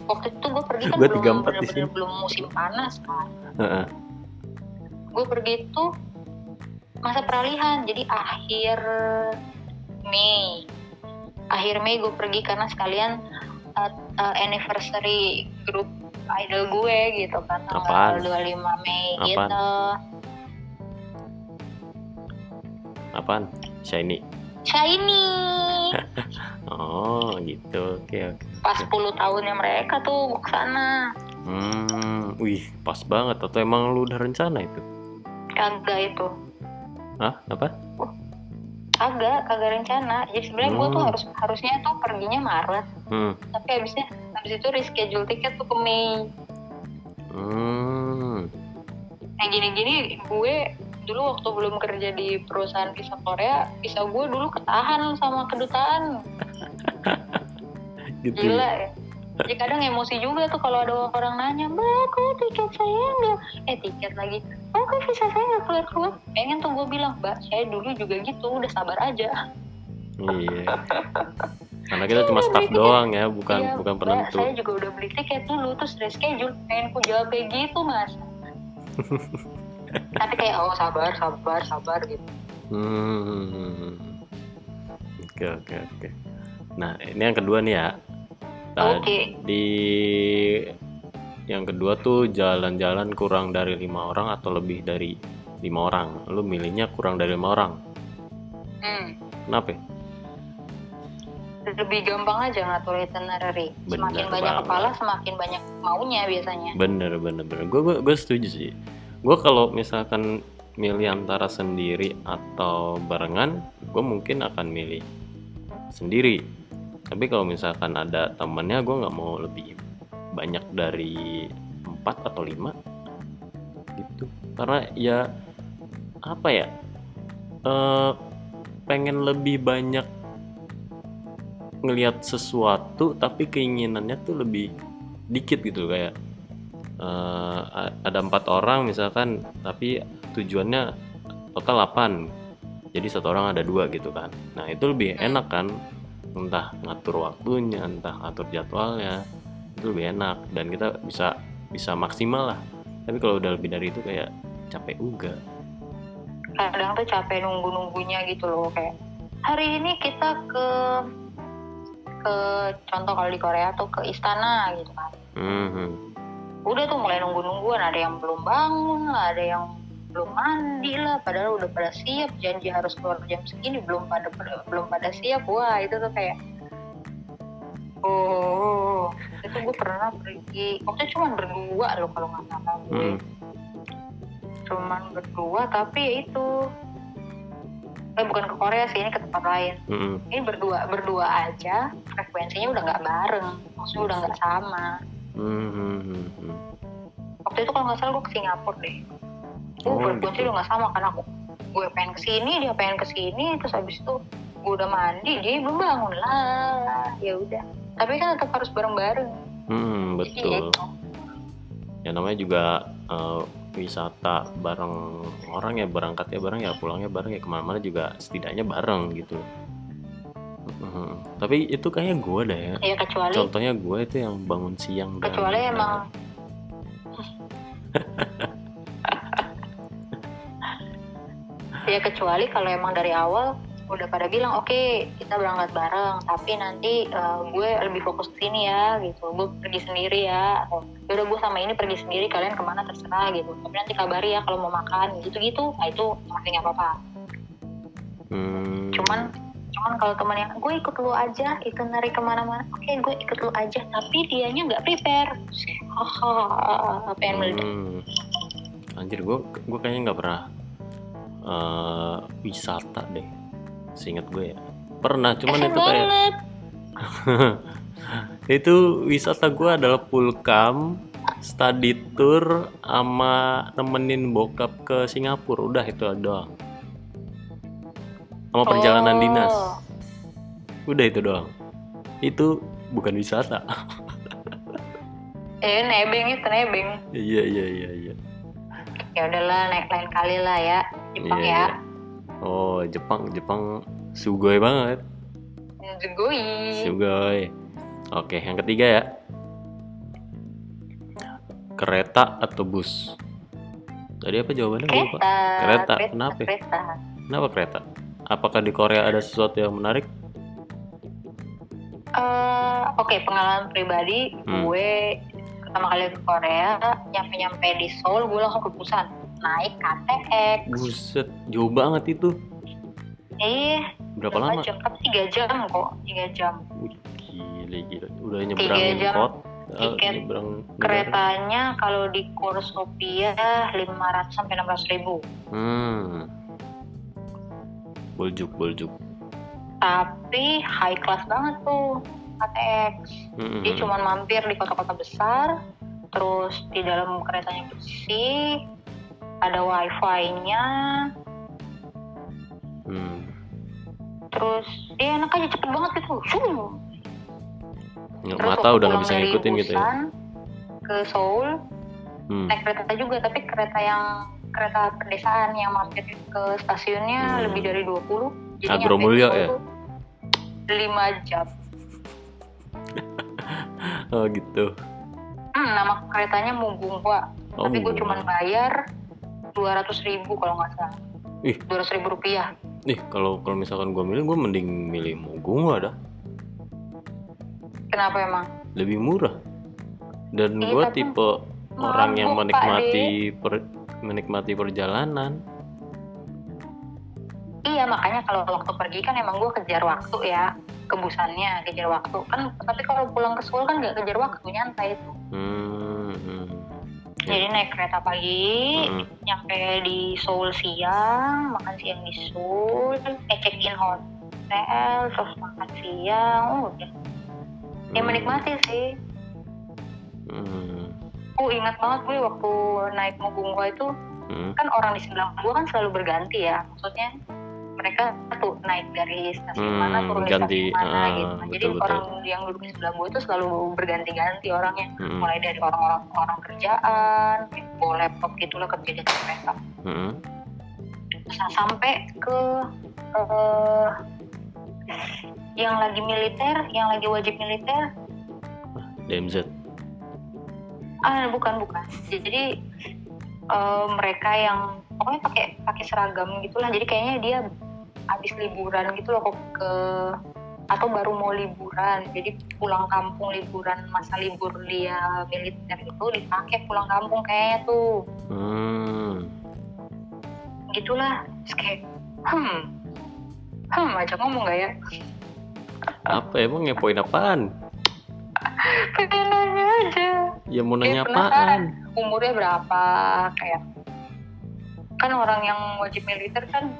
Waktu itu gue pergi kan belum benar-benar belum musim panas kan. Uh-uh. Gue pergi itu masa peralihan, jadi akhir Mei. Akhir Mei gue pergi karena sekalian uh, uh, anniversary grup idol gue gitu kan tanggal dua puluh lima Mei Apaan? Gitu. Apaan? Shiny. Shiny. Oh gitu, oke oke. Pas sepuluh tahunnya mereka tuh gue kesana. Hmm, wih pas banget. Atau emang lu udah rencana itu? Kagak itu. Hah, apa? Uh, kagak, kagak rencana. Jadi sebenarnya hmm. gue tuh harus harusnya tuh perginya Maret. Hmm. Tapi abisnya abis itu reschedule tiket tuh ke Mei. Hmm. Nah gini-gini gue dulu waktu belum kerja di perusahaan visa Korea, visa gue dulu ketahan sama kedutaan. Gitu. Gila ya. Jadi kadang emosi juga tuh kalau ada orang nanya, mbak kok tiket saya nggak, eh tiket lagi, oh kok visa saya nggak keluar-keluar. Pengen tuh gue bilang, mbak saya dulu juga gitu, udah sabar aja. Iya. Karena kita cuma staff doang ya, bukan ya, bukan penentu. Mbak, saya juga udah beli tiket dulu, terus reschedule. Pengen ku jawab kayak gitu mas. Tapi kayak oh sabar sabar sabar gitu. Hmm. Oke oke oke. Nah ini yang kedua nih ya. Oke. Okay. Di yang kedua tuh jalan-jalan kurang dari lima orang atau lebih dari lima orang. Lu milihnya kurang dari lima orang. Hmm. Kenapa? lebih gampang aja ngatur itinerary. Semakin bener banyak banget. Kepala semakin banyak maunya biasanya. Bener bener bener. Gue gue setuju sih. Gue kalau misalkan milih antara sendiri atau barengan, gue mungkin akan milih sendiri. Tapi kalau misalkan ada temennya, gue nggak mau lebih banyak dari empat atau lima gitu. Karena ya apa ya, e, pengen lebih banyak ngelihat sesuatu, tapi keinginannya tuh lebih dikit gitu. Kayak Uh, ada empat orang misalkan, tapi tujuannya total delapan, jadi satu orang ada dua gitu kan. Nah itu lebih enak kan, entah ngatur waktunya, entah ngatur jadwalnya, itu lebih enak dan kita bisa bisa maksimal lah. Tapi kalau udah lebih dari itu kayak capek juga. Kadang tuh capek nunggu-nunggunya gitu loh, kayak hari ini kita ke ke contoh kalau di Korea tuh ke istana gitu kan. Mm-hmm. Udah tuh mulai nunggu-nungguan, ada yang belum bangun lah, ada yang belum mandi lah, padahal udah pada siap, janji harus keluar jam segini, belum pada belum pada siap. Wah itu tuh kayak oh, itu gue pernah pergi waktu itu cuma berdua loh kalau nggak salah gue, hmm. cuman berdua, tapi itu eh bukan ke Korea sih, ini ke tempat lain, hmm. ini berdua berdua aja, frekuensinya udah nggak bareng, maksudnya udah nggak sama. Hmm. Waktu itu kalau nggak salah gue ke Singapura deh. Gue oh, frekuensi gitu. Udah nggak sama, karena aku gue pengen kesini, dia pengen kesini, terus abis itu gue udah mandi, dia belum bangun lah, ya udah. Tapi kan tetap harus bareng-bareng. Hmm, betul. Jadi, ya namanya juga uh, wisata bareng orang ya, berangkatnya bareng ya, pulangnya bareng ya, kemana-mana juga setidaknya bareng gitu. Mm-hmm. Tapi itu kayaknya gue dah ya, ya kecuali, contohnya gue itu yang bangun siang kecuali dan, emang ya kecuali kalau emang dari awal udah pada bilang oke okay, kita berangkat bareng tapi nanti uh, gue lebih fokus kesini ya gitu, gue pergi sendiri ya, atau yaudah gue sama ini pergi sendiri, kalian kemana terserah gitu, tapi nanti kabari ya kalau mau makan gitu-gitu. Nah itu masih gak apa-apa. hmm. cuman Cuman kalau temen yang, gue ikut lu aja, ikut nari kemana-mana, oke okay, gue ikut lu aja, tapi dianya nggak prepare. Hahaha, apa yang meledak? Hmm. Anjir, gue gue kayaknya nggak pernah uh, wisata deh, seinget gue ya. Pernah, cuman Esen itu kayak itu wisata gue adalah pulkam, study tour, sama temenin bokap ke Singapura, udah itu doang. Sama perjalanan oh. dinas, udah itu doang. Itu bukan wisata. eh nebeng itu nebeng. Iya iya iya iya. Ya udahlah, naik lain kali lah ya, Jepang iya, ya. Iya. Oh Jepang Jepang sugoi banget. Sugoi. Sugoi. Oke yang ketiga ya. Kereta atau bus? Tadi apa jawabannya? Kereta. Lupa. Kereta. Kereta. Kenapa? Kereta. Kenapa kereta? Apakah di Korea ada sesuatu yang menarik? Uh, Oke, okay, pengalaman pribadi hmm. gue pertama kali ke Korea, nyampe-nyampe di Seoul, gue langsung ke Busan, naik K T X. Buset, jauh banget itu. Eh, berapa lama? Jam, tapi tiga jam kok, tiga jam. Gila, gila. Udah nyebrang kot. Tiket uh, keretanya kalau di kurs rupiah lima ratus sampai enam ratus ribu. Hmm. Boljuk-boljuk. Tapi high class banget tuh K T X. Mm-hmm. Dia cuma mampir di kota-kota besar. Terus di dalam keretanya bersih, ada wifi-nya. Mm. Terus dia enak aja, cepet banget gitu. Shum. Nggak, terus mata udah nggak bisa ngikutin gitu ya. Ke Seoul mm. naik kereta juga, tapi kereta yang kereta pedesaan yang mampir ke stasiunnya hmm. lebih dari dua puluh. Jadi Agromulyo ya? lima jam. Oh gitu. Hmm, nama keretanya Mugunghwa. Oh, tapi gue cuma bayar dua ratus ribu kalau nggak salah. Ih. dua ratus ribu rupiah. Ih, kalau kalau misalkan gue milih, gue mending milih Mugunghwa dah. Kenapa emang? Lebih murah. Dan eh, gue tipe orang yang menikmati per menikmati perjalanan. Iya, makanya kalau waktu pergi kan emang gue kejar waktu ya, kebusannya kejar waktu kan. Tapi kalau pulang ke sekolah kan nggak kejar waktu, nyantai itu. Mm-hmm. Jadi naik kereta pagi, mm-hmm. nyampe di Seoul siang, makan siang di Seoul, eh check in hotel, terus makan siang, oh, udah. Ya menikmati sih. Mm-hmm. Aku ingat banget gue waktu naik mobil gue itu, hmm. kan orang di sebelah gue kan selalu berganti ya, maksudnya mereka tuh naik dari stasiun hmm, mana turun ganti, dari stasiun mana uh, gitu. Nah, betul, jadi betul. Orang yang duduk di sebelah gue itu selalu berganti-ganti orangnya, hmm. mulai dari orang-orang orang kerjaan, info laptop gitulah, kerja di kereta. Hmm. Sampai ke uh, yang lagi militer, yang lagi wajib militer. D M Z. Ah bukan bukan. Jadi uh, mereka yang pokoknya pakai pakai seragam gitulah. Jadi kayaknya dia habis liburan gitu loh, kok ke atau baru mau liburan. Jadi pulang kampung liburan, masa libur dia militer itu dipakai pulang kampung kayaknya tuh. Hmm. Gitulah. Terus kayak hmm hmm aja ngomong gak ya? Apa emang ngepoin apaan? Pengen nanya aja. Ya mau nanya ya, apaan? Umurnya berapa? Kayak kan orang yang wajib militer kan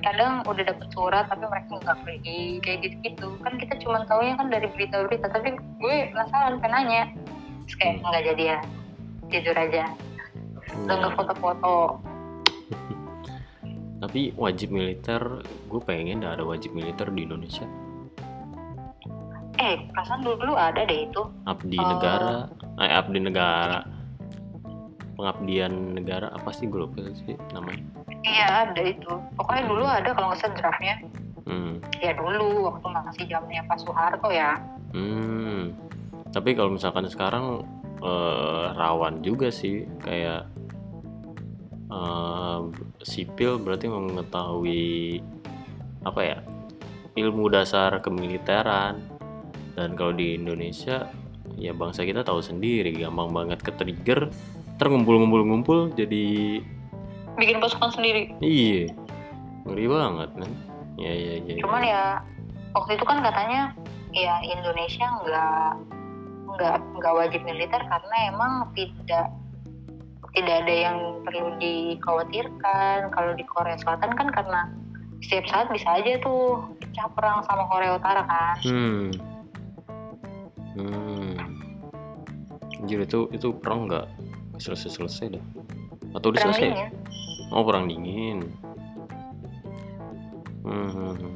kadang udah dapet surat tapi mereka nggak pergi, kayak gitu-gitu. Kan kita cuma taunya kan dari berita-berita, tapi gue penasaran pengen nanya. Terus kayak nggak jadi ya, tidur aja. Download foto-foto. Tapi wajib militer, gue pengen nggak ada wajib militer di Indonesia. Eh, perasaan dulu ada deh itu. Abdi uh, negara, eh abdi negara, pengabdian negara apa sih gue lupa sih namanya. Iya ada itu. Pokoknya dulu ada kalau nggak salah draftnya. Hmm. Ya dulu waktu masih zamannya Pak Soeharto ya. Hmm. Tapi kalau misalkan sekarang eh, rawan juga sih, kayak eh, sipil berarti mengetahui apa ya, ilmu dasar kemiliteran. Dan kalau di Indonesia, ya bangsa kita tahu sendiri, gampang banget ketrigger, terngumpul-ngumpul-ngumpul, jadi bikin pasukan sendiri. Iya, ngeri banget kan? Ya, ya, ya. Cuman ya waktu itu kan katanya, ya Indonesia nggak nggak nggak wajib militer karena emang tidak tidak ada yang perlu dikhawatirkan. Kalau di Korea Selatan kan karena setiap saat bisa aja tuh pecah perang sama Korea Utara kan. Hmm. Hmm, jadi itu itu perang nggak selesai-selesai dah, atau udah selesai? Dingin. Oh perang dingin. Hmm,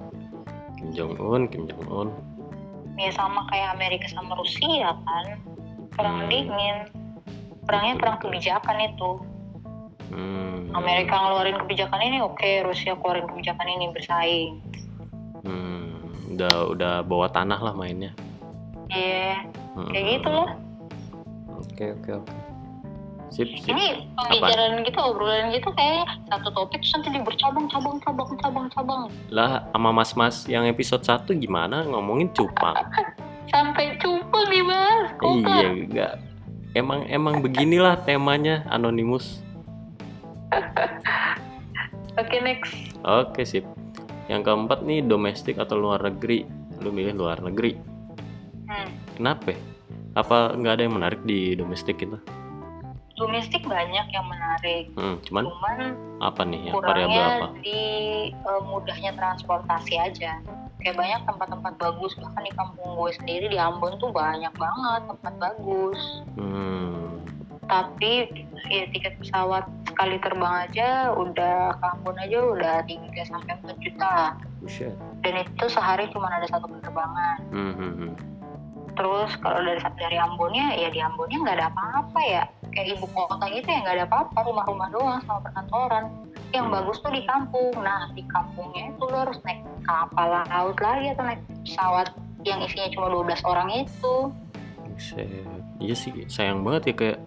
Kim Jong Un, Kim Jong Un. Ya sama kayak Amerika sama Rusia kan, perang hmm. dingin. Perangnya perang kebijakan itu. Hmm. Amerika ngeluarin kebijakan ini, oke, okay. Rusia keluarin kebijakan ini, bersaing. Hmm, udah udah bawa tanah lah mainnya. Iya, yeah. Kayak hmm. gitu loh. Oke, oke, oke. Sip, sip. Ini pembicaraan gitu, obrolan gitu kayak satu topik terus nanti bercabang-cabang-cabang-cabang-cabang. Lah, sama mas-mas yang episode satu gimana ngomongin cupang? Sampai cupang nih, Mas. Iya, enggak. Emang emang beginilah temanya Anonymous. Oke, okay, next. Oke, okay, sip. Yang keempat nih, domestik atau luar negeri? Lu milih luar negeri. Hmm. Kenapa? Apa nggak ada yang menarik di domestik kita? Domestik banyak yang menarik. Hmm, cuman, cuman apa nih? Kurangnya ya, apa? Di uh, mudahnya transportasi aja. Kayak banyak tempat-tempat bagus, bahkan di kampung gue sendiri di Ambon tuh banyak banget tempat bagus. Hmm. Tapi ya tiket pesawat sekali terbang aja udah ke Ambon aja udah tiga sampai empat juta. Buset. Dan itu sehari cuma ada satu penerbangan. Hmm. Terus kalau dari dari Ambonnya, ya di Ambonnya nggak ada apa-apa ya, kayak ibu kota gitu ya, nggak ada apa-apa, rumah-rumah doang sama perkantoran. Yang hmm. bagus tuh di kampung. Nah di kampungnya itu lo harus naik kapal laut lagi atau naik pesawat yang isinya cuma dua belas orang itu. Iya sih, sayang banget ya, kayak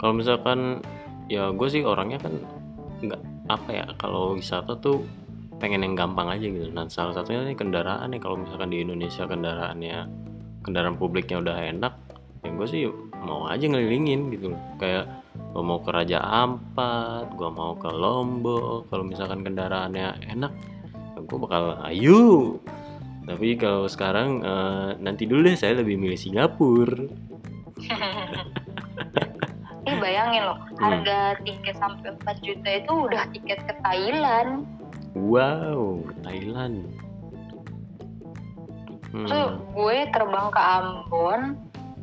kalau misalkan ya gue sih orangnya kan nggak apa ya, kalau wisata tuh pengen yang gampang aja gitu. Nah salah satunya nih kendaraan nih, kalau misalkan di Indonesia kendaraannya kendaraan publiknya udah enak, ya gue sih mau aja ngelilingin gitu loh. Kayak gue mau ke Raja Ampat, gue mau ke Lombok. Kalau misalkan kendaraannya enak, gue bakal ayo. Tapi kalau sekarang uh, nanti dulu deh, saya lebih milih Singapura. Ini bayangin loh, harga hmm. tiket sampai empat juta itu udah tiket ke Thailand. Wow, Thailand. Hmm. Tuh gue terbang ke Ambon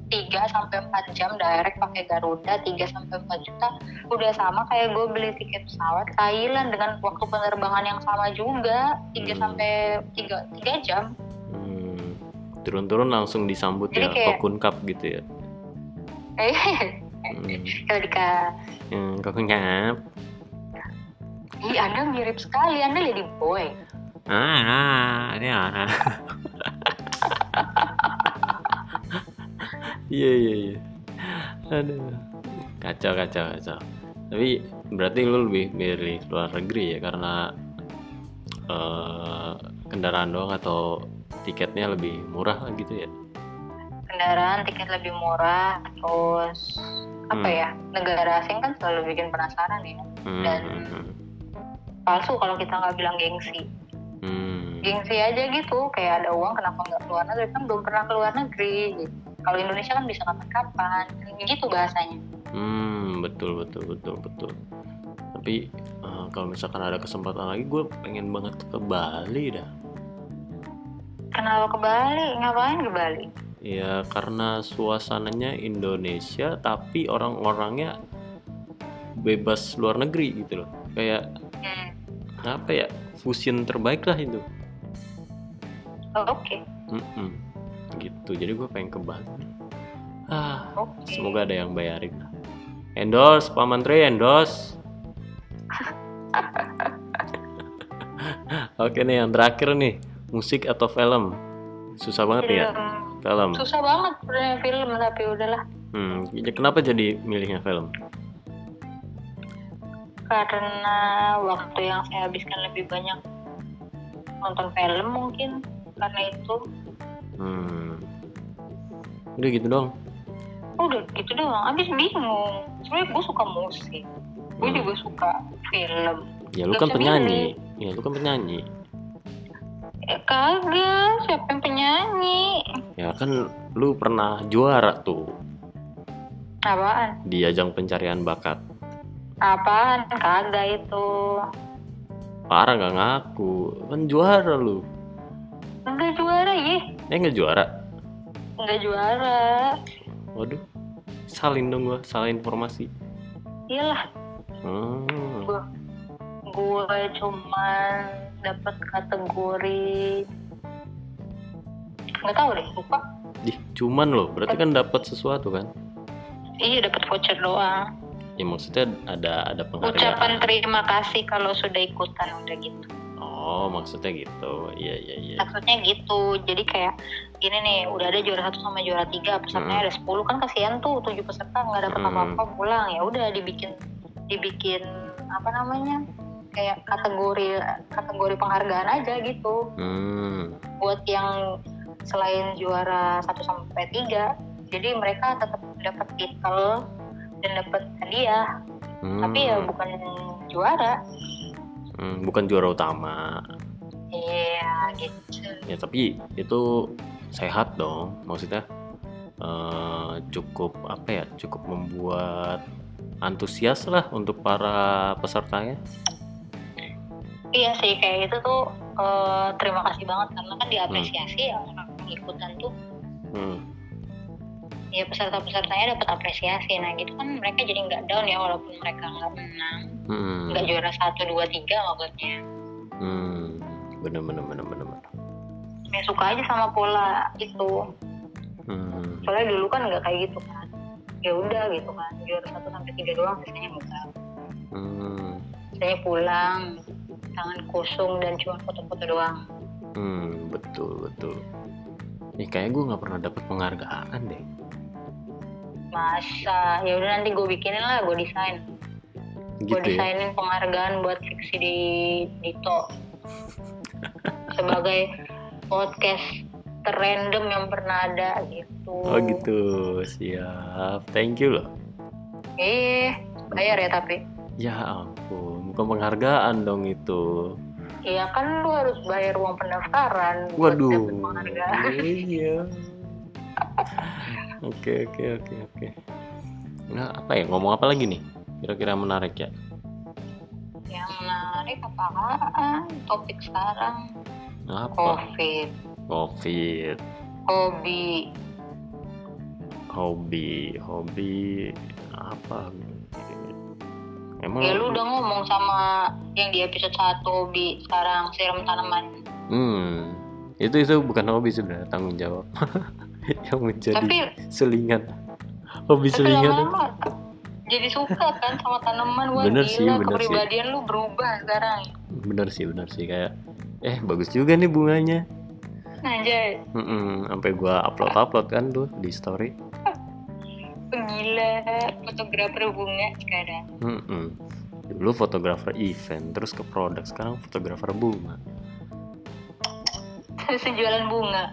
tiga sampai empat jam direct pakai Garuda, tiga sampai empat juta udah sama kayak gue beli tiket pesawat Thailand dengan waktu penerbangan yang sama juga, tiga sampai tiga jam. Hmm. Turun-turun langsung disambut. Jadi ya, kayak... Kokun Cup gitu ya. Eh. Kalau Dika. Hmm, Kokun Cup. Ih, Anda mirip sekali, Anda Lady Boy. Ah, ini ah. ah. Iya iya iya. Aduh. Kacau kacau kacau. Tapi berarti lu lebih milih luar negeri ya, karena uh, kendaraan doang atau tiketnya lebih murah gitu ya? Kendaraan, tiket lebih murah, terus apa hmm. ya? Negara asing kan selalu bikin penasaran ya. Hmm. Dan hmm. palsu kalau kita nggak bilang gengsi. Hmm. Gengsi aja gitu, kayak ada uang kenapa nggak keluar negeri, kan belum pernah keluar negeri gitu. Kalau Indonesia kan bisa kapan-kapan, gitu bahasanya. Hmm, betul, betul, betul, betul. Tapi uh, kalau misalkan ada kesempatan lagi, gue pengen banget ke Bali dah. Kenapa ke Bali? Ngapain ke Bali? Ya, karena suasananya Indonesia, tapi orang-orangnya bebas luar negeri gitu loh. Kayak, hmm. apa ya, fusion terbaik lah itu. Oh, oke. Okay. Mm-mm. Gitu, jadi gue pengen ke Bali. Ah, okay. Semoga ada yang bayarin. Endorse, Pak Menteri, endorse. Oke nih, yang terakhir nih, musik atau film? Susah banget film. Ya, film. Susah banget sebenarnya film, tapi udahlah. Hmm, kenapa jadi milihnya film? Karena waktu yang saya habiskan lebih banyak nonton film mungkin, karena itu. Hmm. Udah gitu dong. Udah gitu dong. Abis bingung. Sebenernya gue suka musik. Gue hmm. juga suka film. Ya lu kan penyanyi. Ya lu kan penyanyi. Ya kagak. Siapa yang penyanyi? Ya kan lu pernah juara tuh. Apaan? Di ajang pencarian bakat. Apaan? Kagak itu. Parah gak ngaku. Kan juara lu. Enggak juara ya? Eh enggak juara? Enggak juara. Waduh, salin dong gua, salah informasi. Iyalah. Hmm. Gua, gua cuman dapat kategori. Enggak tahu deh, lupa. Ih, cuman loh, berarti kan dapat sesuatu kan? Iya, dapat voucher doang. Ya maksudnya ada ada penghargaan. Ucapan terima kasih kalau sudah ikutan udah gitu. Oh, maksudnya gitu. Iya, iya, iya. Maksudnya gitu. Jadi kayak gini nih, udah ada juara satu sama juara tiga, pesertanya hmm. ada sepuluh kan, kasihan tuh tujuh peserta enggak dapat hmm. apa-apa pulang. Ya udah dibikin dibikin apa namanya? Kayak kategori kategori penghargaan aja gitu. Hmm. Buat yang selain juara satu sampai tiga, jadi mereka tetap dapat titel dan dapat hadiah. Hmm. Tapi ya bukan juara. Hmm, bukan juara utama. Iya, gitu. Ya tapi itu sehat dong, maksudnya uh, cukup apa ya? Cukup membuat antusias lah untuk para pesertanya. Iya sih, kayak itu tuh uh, terima kasih banget karena kan diapresiasi hmm. yang ikutan tuh. Hmm. Ya peserta-pesertanya dapat apresiasi, nah gitu kan mereka jadi nggak down ya walaupun mereka nggak menang, nggak hmm. juara satu dua tiga maksudnya. Hmm, bener bener bener bener. Ya suka aja sama pola itu. Hmm. Soalnya dulu kan nggak kayak gitu kan. Ya udah gitu kan, juara satu sampai tiga doang, sisanya enggak. Hmm. Saya pulang tangan kosong dan cuma foto-foto doang. Hmm, betul betul. Nih kayaknya gue nggak pernah dapat penghargaan deh. Masa, ya udah nanti gue bikinin lah, gue desain, gitu gue desainin ya? Penghargaan buat fiksi di Dito sebagai podcast terrandom yang pernah ada gitu. Oh gitu, siap, thank you loh. Eh, bayar ya tapi? Ya ampun, bukan penghargaan dong itu. ya kan lu harus bayar uang pendaftaran. Waduh. Iya. Oke oke oke oke. Nah apa ya, ngomong apa lagi nih? Kira-kira menarik ya? Yang menarik apaan? Topik sekarang. Apa? Covid. Covid. Hobi. Hobi, hobi apa? Emang ya lu udah ngomong sama yang di episode satu, hobi sekarang siram tanaman. Hmm, itu itu bukan hobi sebenarnya, tanggung jawab yang menjadi tapi, selingan. Hobi tapi selingan. Lama-lama itu. Jadi suka kan sama tanaman. Wah, bener sih, bener kepribadian sih. Lu berubah sekarang. Bener sih, bener sih kayak eh bagus juga nih bunganya. Anjay. Mm-mm, sampai gua upload-upload kan tuh di story. Gila, fotografer bunga sekarang. Mm-mm. Dulu fotografer event, terus ke produk, sekarang fotografer bunga. Sejualan bunga.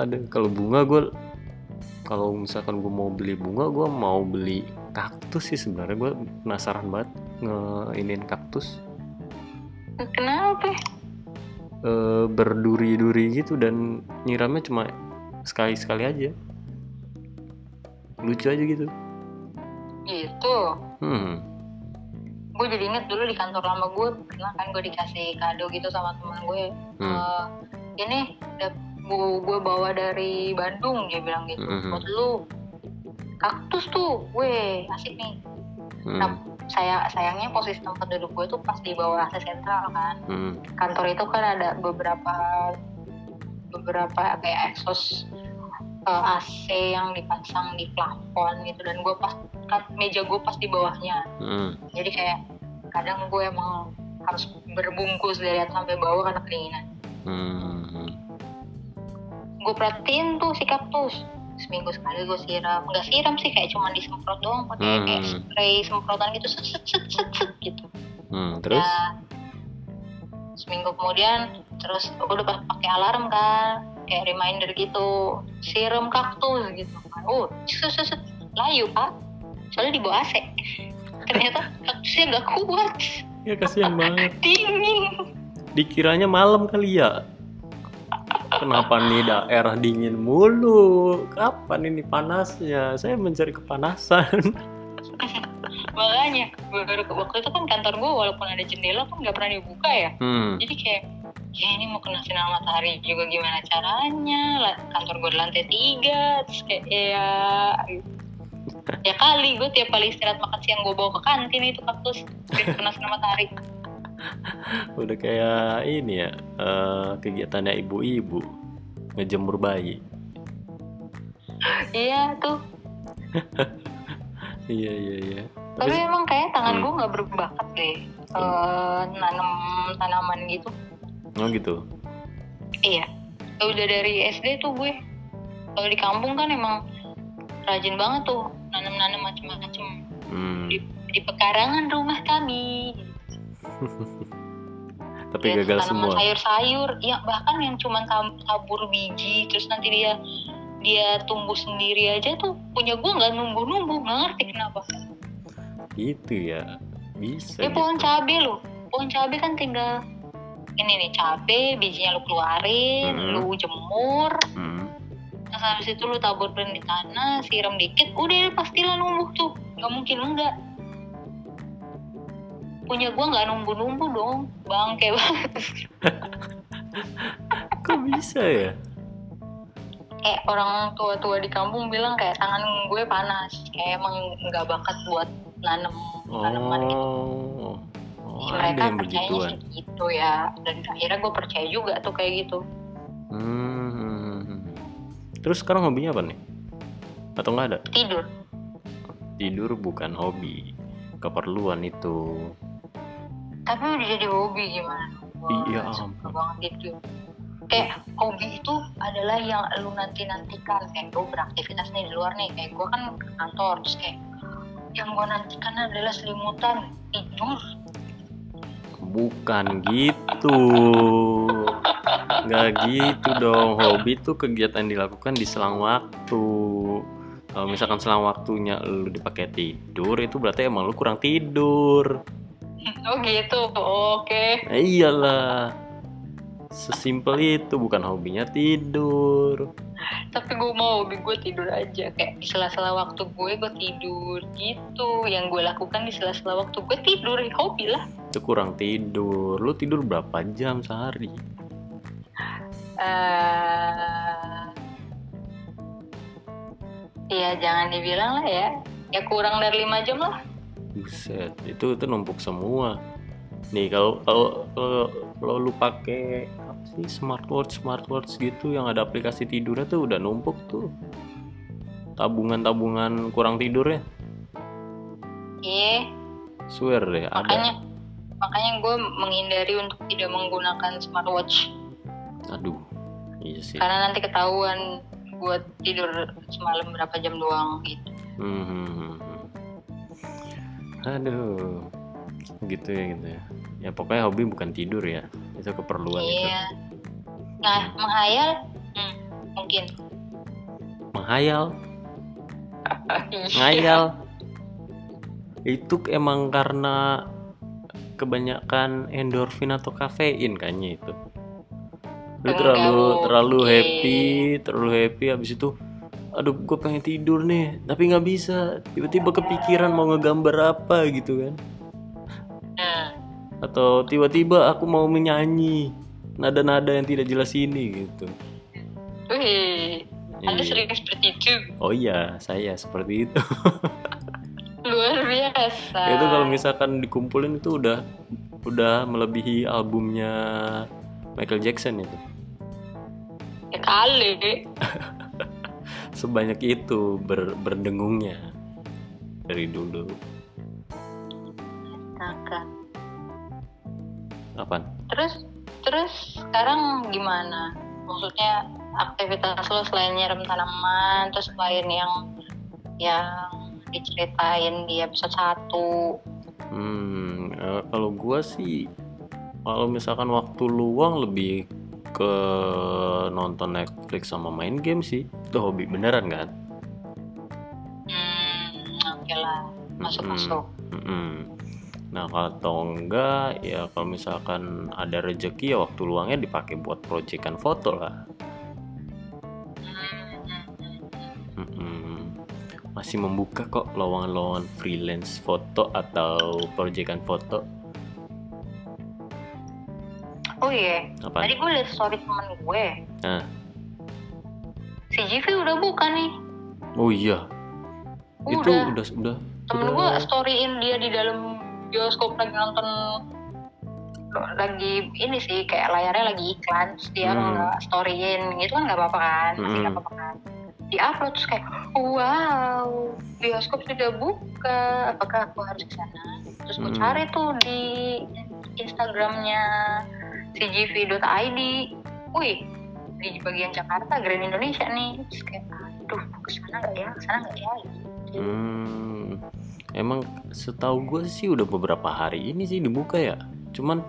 Aduh, kalau bunga gue, kalau misalkan gue mau beli bunga, gue mau beli kaktus sih sebenarnya. Gue penasaran banget ngeinin kaktus. Kenapa? E, berduri-duri gitu dan nyiramnya cuma sekali-sekali aja. Lucu aja gitu. Gitu? Hmm. Gue jadi inget dulu di kantor lama gue, pernah kan gue dikasih kado gitu sama teman gue. Hmm. E, ini gue bawa dari Bandung, dia bilang gitu. Mm-hmm. Buat lu, kaktus tuh, weh asik nih. Hmm. Nah, saya sayangnya posisi tempat duduk gue tuh pas di bawah A C sentral kan. Hmm. Kantor itu kan ada beberapa beberapa kayak exhaust uh, A C yang dipasang di plafon gitu, dan gue pas kan meja gue pas di bawahnya. Hmm. Jadi kayak kadang gue emang harus berbungkus dari atas sampai bawah karena kedinginan. Hmm. Gue perhatiin tuh si kaktus. Seminggu sekali gue siram, nggak siram sih, kayak cuma disemprot doang pakai hmm. kayak spray semprotan gitu, set set set set, set gitu. Hmm, terus? Nah, seminggu kemudian, terus gue udah pakai alarm kan, kayak reminder gitu, siram kaktus gitu. Oh, set set set, layu pak, soalnya di bawah A C. Ternyata kaktusnya nggak kuat. Ya kasihan banget. Dingin. Dikiranya malam kali ya. Kenapa nih daerah dingin mulu? Kapan ini panasnya? Saya mencari kepanasan. Makanya, waktu itu kan kantor gue walaupun ada jendela kan gak pernah dibuka ya. Hmm. Jadi kayak, ya ini mau kena sinar matahari juga gimana caranya? Kantor gue di lantai tiga, terus kayak ya, ya kali gue tiap kali istirahat makan siang gue bawa ke kantin itu kaktus biar kena sinar matahari. Udah kayak ini ya, uh, kegiatannya ibu-ibu ngejemur bayi. Iya tuh. Iya iya iya. Tapi, Tapi emang kayak tangan hmm. gue nggak berbakat deh uh, nanam tanaman gitu. Oh gitu. Iya. Udah dari S D tuh gue. Kalau di kampung kan emang rajin banget tuh nanam-nanam macam-macam hmm. di, di pekarangan rumah kami. Tapi ya, gagal semua. Sayur-sayur, ya bahkan yang cuma tabur biji, terus nanti dia dia tumbuh sendiri aja tuh punya gue nggak numbuh-numbuh, nggak ngerti kenapa. Gitu ya, bisa. Ya gitu. Pohon cabai loh, pohon cabai kan tinggal ini nih cabai, bijinya lu keluarin, mm-hmm. lu jemur, mm-hmm. terus habis itu lu taburin di tanah, siram dikit, udah pastilah numbuh tuh, nggak mungkin enggak. Punya gue nggak numbu-numbu dong, bangke banget. Kok bisa ya? Eh orang tua-tua di kampung bilang kayak tangan gue panas, kayak emang nggak bakat buat nanem tanaman oh, gitu. Oh, ya, mereka percayanya gitu ya, dan akhirnya gue percaya juga tuh kayak gitu. Hmm. Terus sekarang hobinya apa nih? Atau nggak ada? Tidur. Tidur bukan hobi, keperluan itu. Tapi udah jadi hobi gimana? Wah, iya suka banget itu. Kayak hobi itu adalah yang lu nanti-nantikan. Kayak gue beraktivitas nih di luar nih, kayak gue kan ke kantor, terus kayak yang gue nantikan adalah selimutan, tidur. Bukan gitu. Gak gitu dong. Hobi itu kegiatan dilakukan di selang waktu. Kalau misalkan selang waktunya lu dipakai tidur, itu berarti emang lu kurang tidur. Oh gitu, oke. Okay. Nah, iyalah, sesimpel itu, bukan hobinya tidur. Tapi gue mau hobi gue tidur aja, kayak di sela-sela waktu gue gue tidur gitu. Yang gue lakukan di sela-sela waktu gue tidur, hobi lah. Itu kurang tidur. Lu tidur berapa jam sehari? Uh... Ya jangan dibilang lah ya. Ya kurang dari lima jam lah. Buset, itu itu numpuk semua. Nih kalau kalau kalau lu pakai apa sih smartwatch smartwatch gitu yang ada aplikasi tidurnya tuh udah numpuk tuh tabungan-tabungan kurang tidurnya. Iya. Yeah. Swear deh. Makanya ada. Makanya gue menghindari untuk tidak menggunakan smartwatch. Aduh, iya sih. Karena nanti ketahuan buat tidur semalam berapa jam doang gitu. Hmm. Aduh. Gitu ya gitu ya. Ya pokoknya hobi bukan tidur ya. Itu keperluan iya. Itu. Nah, menghayal hmm, mungkin. Menghayal. Menghayal. Itu emang karena kebanyakan endorfin atau kafein kayaknya itu. Lu terlalu terlalu happy, terlalu happy habis itu aduh gue pengen tidur nih, tapi nggak bisa, tiba-tiba kepikiran mau ngegambar apa gitu kan, atau tiba-tiba aku mau menyanyi nada-nada yang tidak jelas ini gitu. Wih, Anda sering seperti itu? Oh iya, saya seperti itu. Luar biasa. Itu kalau misalkan dikumpulin itu udah udah melebihi albumnya Michael Jackson itu. Ya kali. Sebanyak itu ber, berdengungnya dari dulu. Kakak. Apaan? Terus terus sekarang gimana? Maksudnya aktivitas lo selain nyiram tanaman, terus selain yang yang diceritain di episode satu. Hmm, kalau gua sih kalau misalkan waktu luang lebih ke nonton Netflix sama main game sih. Itu hobi beneran kan? Hmm, oke lah, masuk-masuk. Hmm. Nah kalau enggak ya kalau misalkan ada rezeki ya waktu luangnya dipakai buat proyekan foto lah. Hmm. Masih membuka kok lowongan-lowongan freelance foto atau proyekan foto. Oh iya, apaan? Tadi gue liat story temen gue. Nah. Si Jivi udah buka nih. Oh iya. Udah. Itu udah udah. Temen gue storyin dia di dalam bioskop lagi nonton, lagi ini sih kayak layarnya lagi iklan, terus dia hmm. nggak storyin gitu kan nggak apa-apa kan, masih nggak hmm. apa-apa kan. Di-upload terus kayak wow bioskop sudah buka, apakah aku harus ke sana? Terus gue hmm. cari tuh di Instagramnya c g v dot i d, wih di bagian Jakarta Grand Indonesia nih, terus kayak aduh kesana nggak ya, kesana nggak ya? Gitu. Hmm, emang setahu gue sih udah beberapa hari ini sih dibuka ya, cuman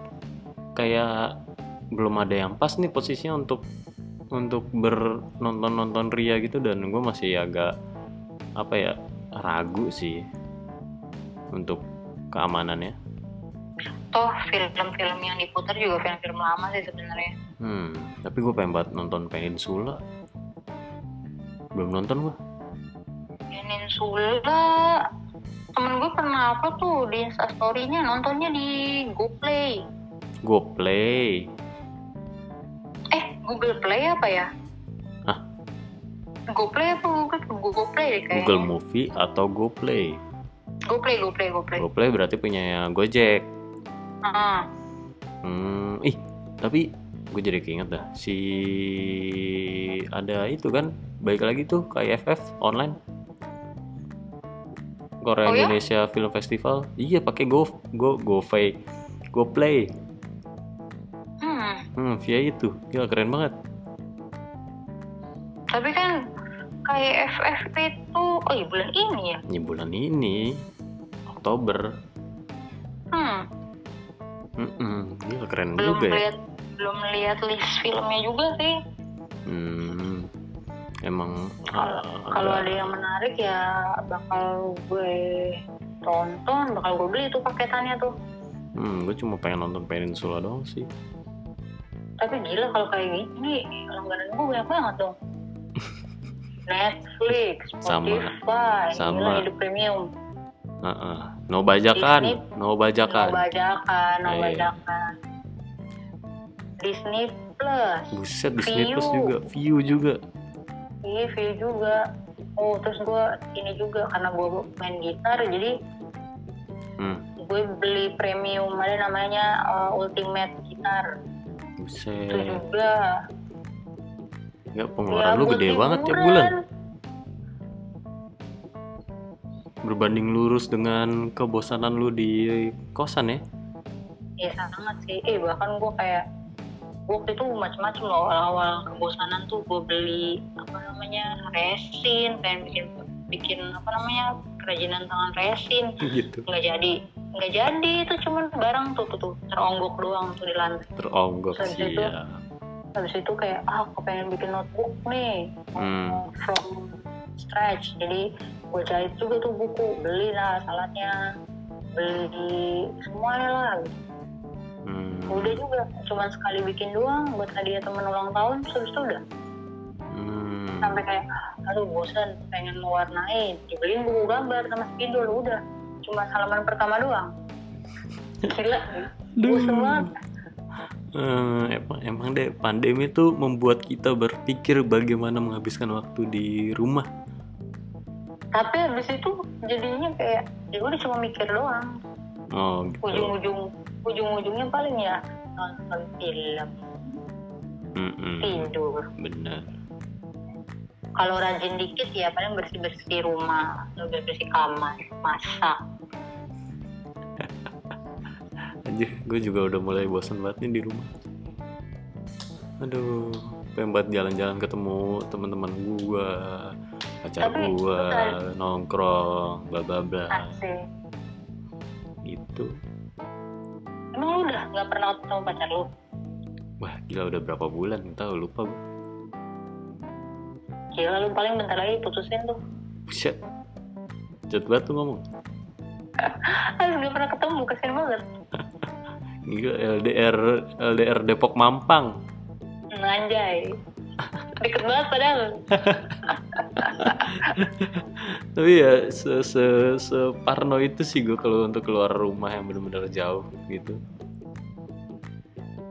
kayak belum ada yang pas nih posisinya untuk untuk bernonton-nonton ria gitu, dan gue masih agak apa ya ragu sih untuk keamanannya. Toh film-film yang diputar juga film-film lama sih sebenarnya. Hmm, tapi gue pengen banget nonton Peninsula. Belum nonton gue. Peninsula. Temen gue pernah apa tuh di Instastory-nya nontonnya di GoPlay. GoPlay. Google Play apa ya? Hah? GoPlay apa Google? Google Play kayaknya. Google Movie atau GoPlay? GoPlay, GoPlay, GoPlay. GoPlay berarti punya Gojek. Uh-huh. Hmm, ih, tapi gue jadi keinget dah. Si ada itu kan, balik lagi tuh K I F F online. Korea oh, Indonesia ya? Film Festival. Iya, pakai Go Go GoPay. GoPlay. Hmm, via itu, gila keren banget. Tapi kan kayak F F P itu, oh iya bulan ini ya? Iya bulan ini, Oktober. Hmm. Hmm, gila keren belum juga liat, ya. Belum lihat list filmnya juga sih. Hmm, emang. Kalau ada yang menarik ya bakal gue tonton, bakal gue beli tuh paketannya tuh. Hmm, gue cuma pengen nonton Peninsula doang sih. Tapi gila kalau kayak gini, ini langganan gue banyak banget dong. Netflix, Spotify, sama, hidup premium. Uh-uh. No bajakan, Disney, no bajakan. No bajakan, no Ayo. bajakan. Disney Plus. Buset, Disney Plus juga, View juga. Iya, View juga. Oh, terus gue ini juga karena gue main gitar, jadi hmm. gue beli premium ada namanya uh, Ultimate Gitar. Buset. Itu juga. Ya, pengeluaran ya, lu gede banget tiap bulan. Berbanding lurus dengan kebosanan lu di kosan ya? Iya sangat sih, eh bahkan gue kayak waktu itu macam-macam loh, awal-awal kebosanan tuh gue beli apa namanya resin, pengen bikin, bikin apa namanya kerajinan tangan resin, gitu. Nggak jadi, nggak jadi itu cuman barang tuh tuh, tuh teronggok doang tuh di lantai. Teronggok sih ya. Habis itu kayak ah aku pengen bikin notebook nih hmm. from scratch, jadi gue cari juga tuh buku, beli lah alatnya, beli semuanya lah. hmm. Udah juga cuman sekali bikin doang buat hadiah temen ulang tahun, terus itu udah hmm. sampai kayak aduh bosan pengen mewarnai, dibeliin buku gambar sama spidol, udah cuma halaman pertama doang. Gila bosan banget. Uh, emang, emang deh pandemi tuh membuat kita berpikir bagaimana menghabiskan waktu di rumah. Tapi habis itu jadinya kayak ya udah cuma mikir doang. Oh, gitu. Ujung-ujung ujung-ujungnya paling ya nonton film, Mm-mm. tidur. Benar. Kalau rajin dikit ya paling bersih-bersih rumah, bersih-bersih kamar, masak. Anjir, gue juga udah mulai bosan banget nih di rumah. Aduh, pengen banget jalan-jalan ketemu teman-teman gue, pacar gue, nongkrong, bla bla bla. Gitu. Emang lu udah nggak pernah ketemu pacar lu? Wah, gila udah berapa bulan? Tahu lupa gue. Gila lu paling bentar lagi putusin tuh. Buset, jatuh banget tuh ngomong. Aduh, nggak pernah ketemu, kasian banget. Gila, L D R L D R Depok Mampang. Anjay. Deket banget padahal. Tapi ya se se separno itu sih gue kalau untuk keluar rumah yang benar-benar jauh gitu.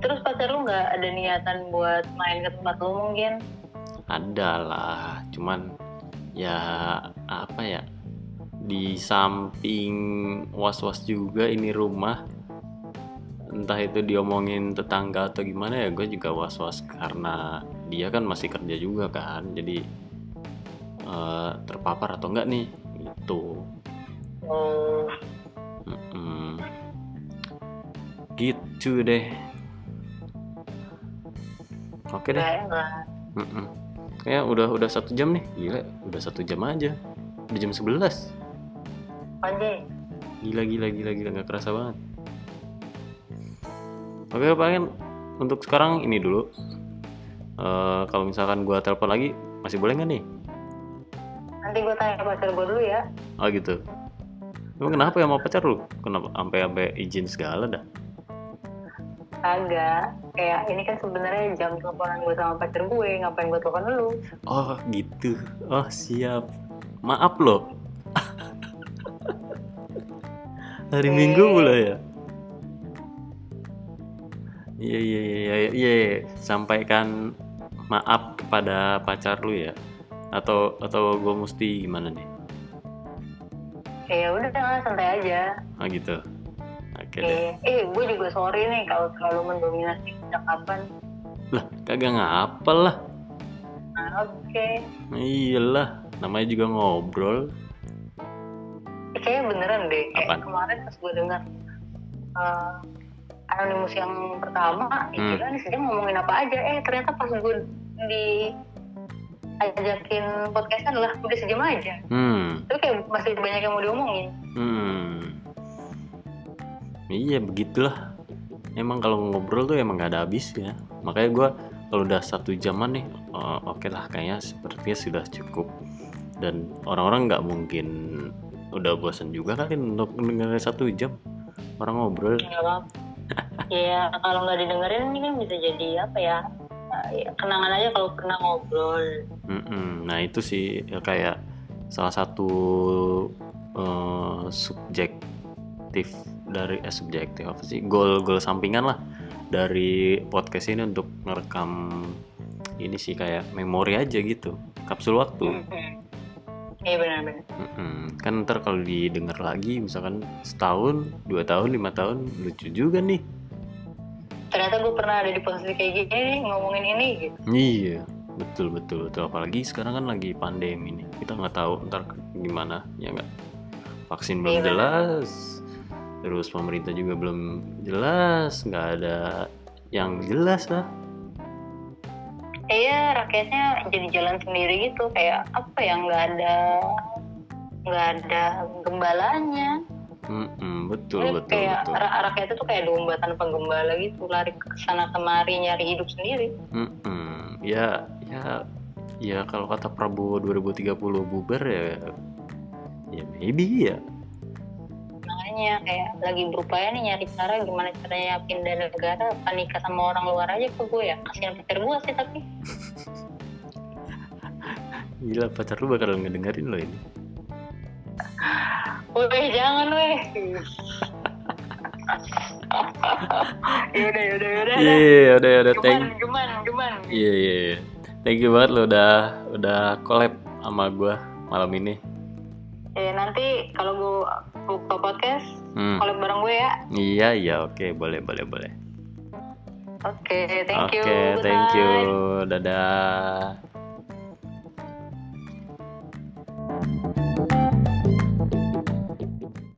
Terus pacar lu nggak ada niatan buat main ke tempat lu mungkin? Ada lah, cuman ya apa ya, di samping was-was juga ini rumah, entah itu diomongin tetangga atau gimana ya, gue juga was-was karena dia kan masih kerja juga kan, jadi uh, terpapar atau enggak nih gitu. Mm-mm. Gitu deh. Oke deh. Mm-mm. Ya udah udah satu jam nih, gila udah satu jam aja, udah jam sebelas. Panjang. Gila gila gila gila nggak kerasa banget. Oke, paling untuk sekarang ini dulu. Uh, kalau misalkan gue telepon lagi, masih boleh nggak nih? Nanti gue tanya ke pacar gue dulu ya. Oh gitu. Emang kenapa ya mau pacar lu? Kenapa sampai-sampai izin segala dah? Agak. Kayak ini kan sebenarnya jam teleponan gue sama pacar gue, ngapain gue telepon lu? Oh gitu. Oh siap. Maaf loh. Hari e- Minggu pula ya. Iya iya iya iya sampaikan maaf kepada pacar lu ya, atau atau gue mesti gimana nih? Ya udah kan santai aja. Ah gitu. Oke okay, deh. Eh gue juga sorry nih kalau terlalu mendominasi percakapan. Lah kagak ngapel lah. Nah, oke. Okay. Iyalah namanya juga ngobrol. Kayaknya beneran deh. Kayak kemarin pas gue dengar. Uh, Anonymous yang pertama, hmm. gila nih sih ngomongin apa aja, eh ternyata pas gue diajakin podcastan lah, udah sejam aja. Hmm. Tapi kayak masih banyak yang mau diomongin. Hmm. Iya begitulah. Emang kalau ngobrol tuh emang gak ada habisnya. Makanya gue kalau udah satu jaman nih, uh, oke okay lah kayaknya sepertinya sudah cukup. Dan orang-orang nggak mungkin udah bosan juga kan untuk dengerin satu jam. orang ngobrol. Iya, kalau nggak didengerin ini kan bisa jadi apa ya, kenangan aja kalau pernah ngobrol. Mm-mm. Nah itu sih ya, kayak salah satu uh, subjektif dari eh subjektif apa sih goal-goal sampingan lah dari podcast ini untuk merekam ini sih, kayak memori aja gitu, kapsul waktu. Iya benar-benar. Kan ntar kalau didengar lagi misalkan setahun, dua tahun, lima tahun, lucu juga nih. Ternyata gue pernah ada di posisi kayak gini ngomongin ini gitu. Iya, betul betul betul. Apalagi sekarang kan lagi pandemi nih, kita nggak tahu ntar gimana, ya nggak. Vaksin belum jelas, terus pemerintah juga belum jelas, nggak ada yang jelas lah. Iya, rakyatnya jadi jalan sendiri gitu, kayak apa ya, nggak ada nggak ada gembalanya. Mm-mm, betul jadi betul kayak betul. Rakyat itu kayak domba tanpa gembala gitu, lari ke sana kemari nyari hidup sendiri. Mm-mm. Ya ya ya kalau kata Prabowo dua ribu tiga puluh bubar ya, ya maybe ya. Makanya kayak lagi berupaya nih nyari cara gimana caranya pindah negara, nikah sama orang luar aja ke gue ya, kasihan pacar gue sih tapi. Gila, pacar lu bakal ngedengerin lo ini. Weh jangan weh. Yaudah yaudah yaudah. Iya yeah, udah udah thank. Geman geman. Iya iya. Thank you banget lo udah udah collab sama gue malam ini. Eh yeah, nanti kalau gue buka podcast hmm. collab bareng gue ya. Iya yeah, iya yeah, oke okay. boleh boleh boleh. Oke okay, thank you. Oke okay, thank you. Dadah.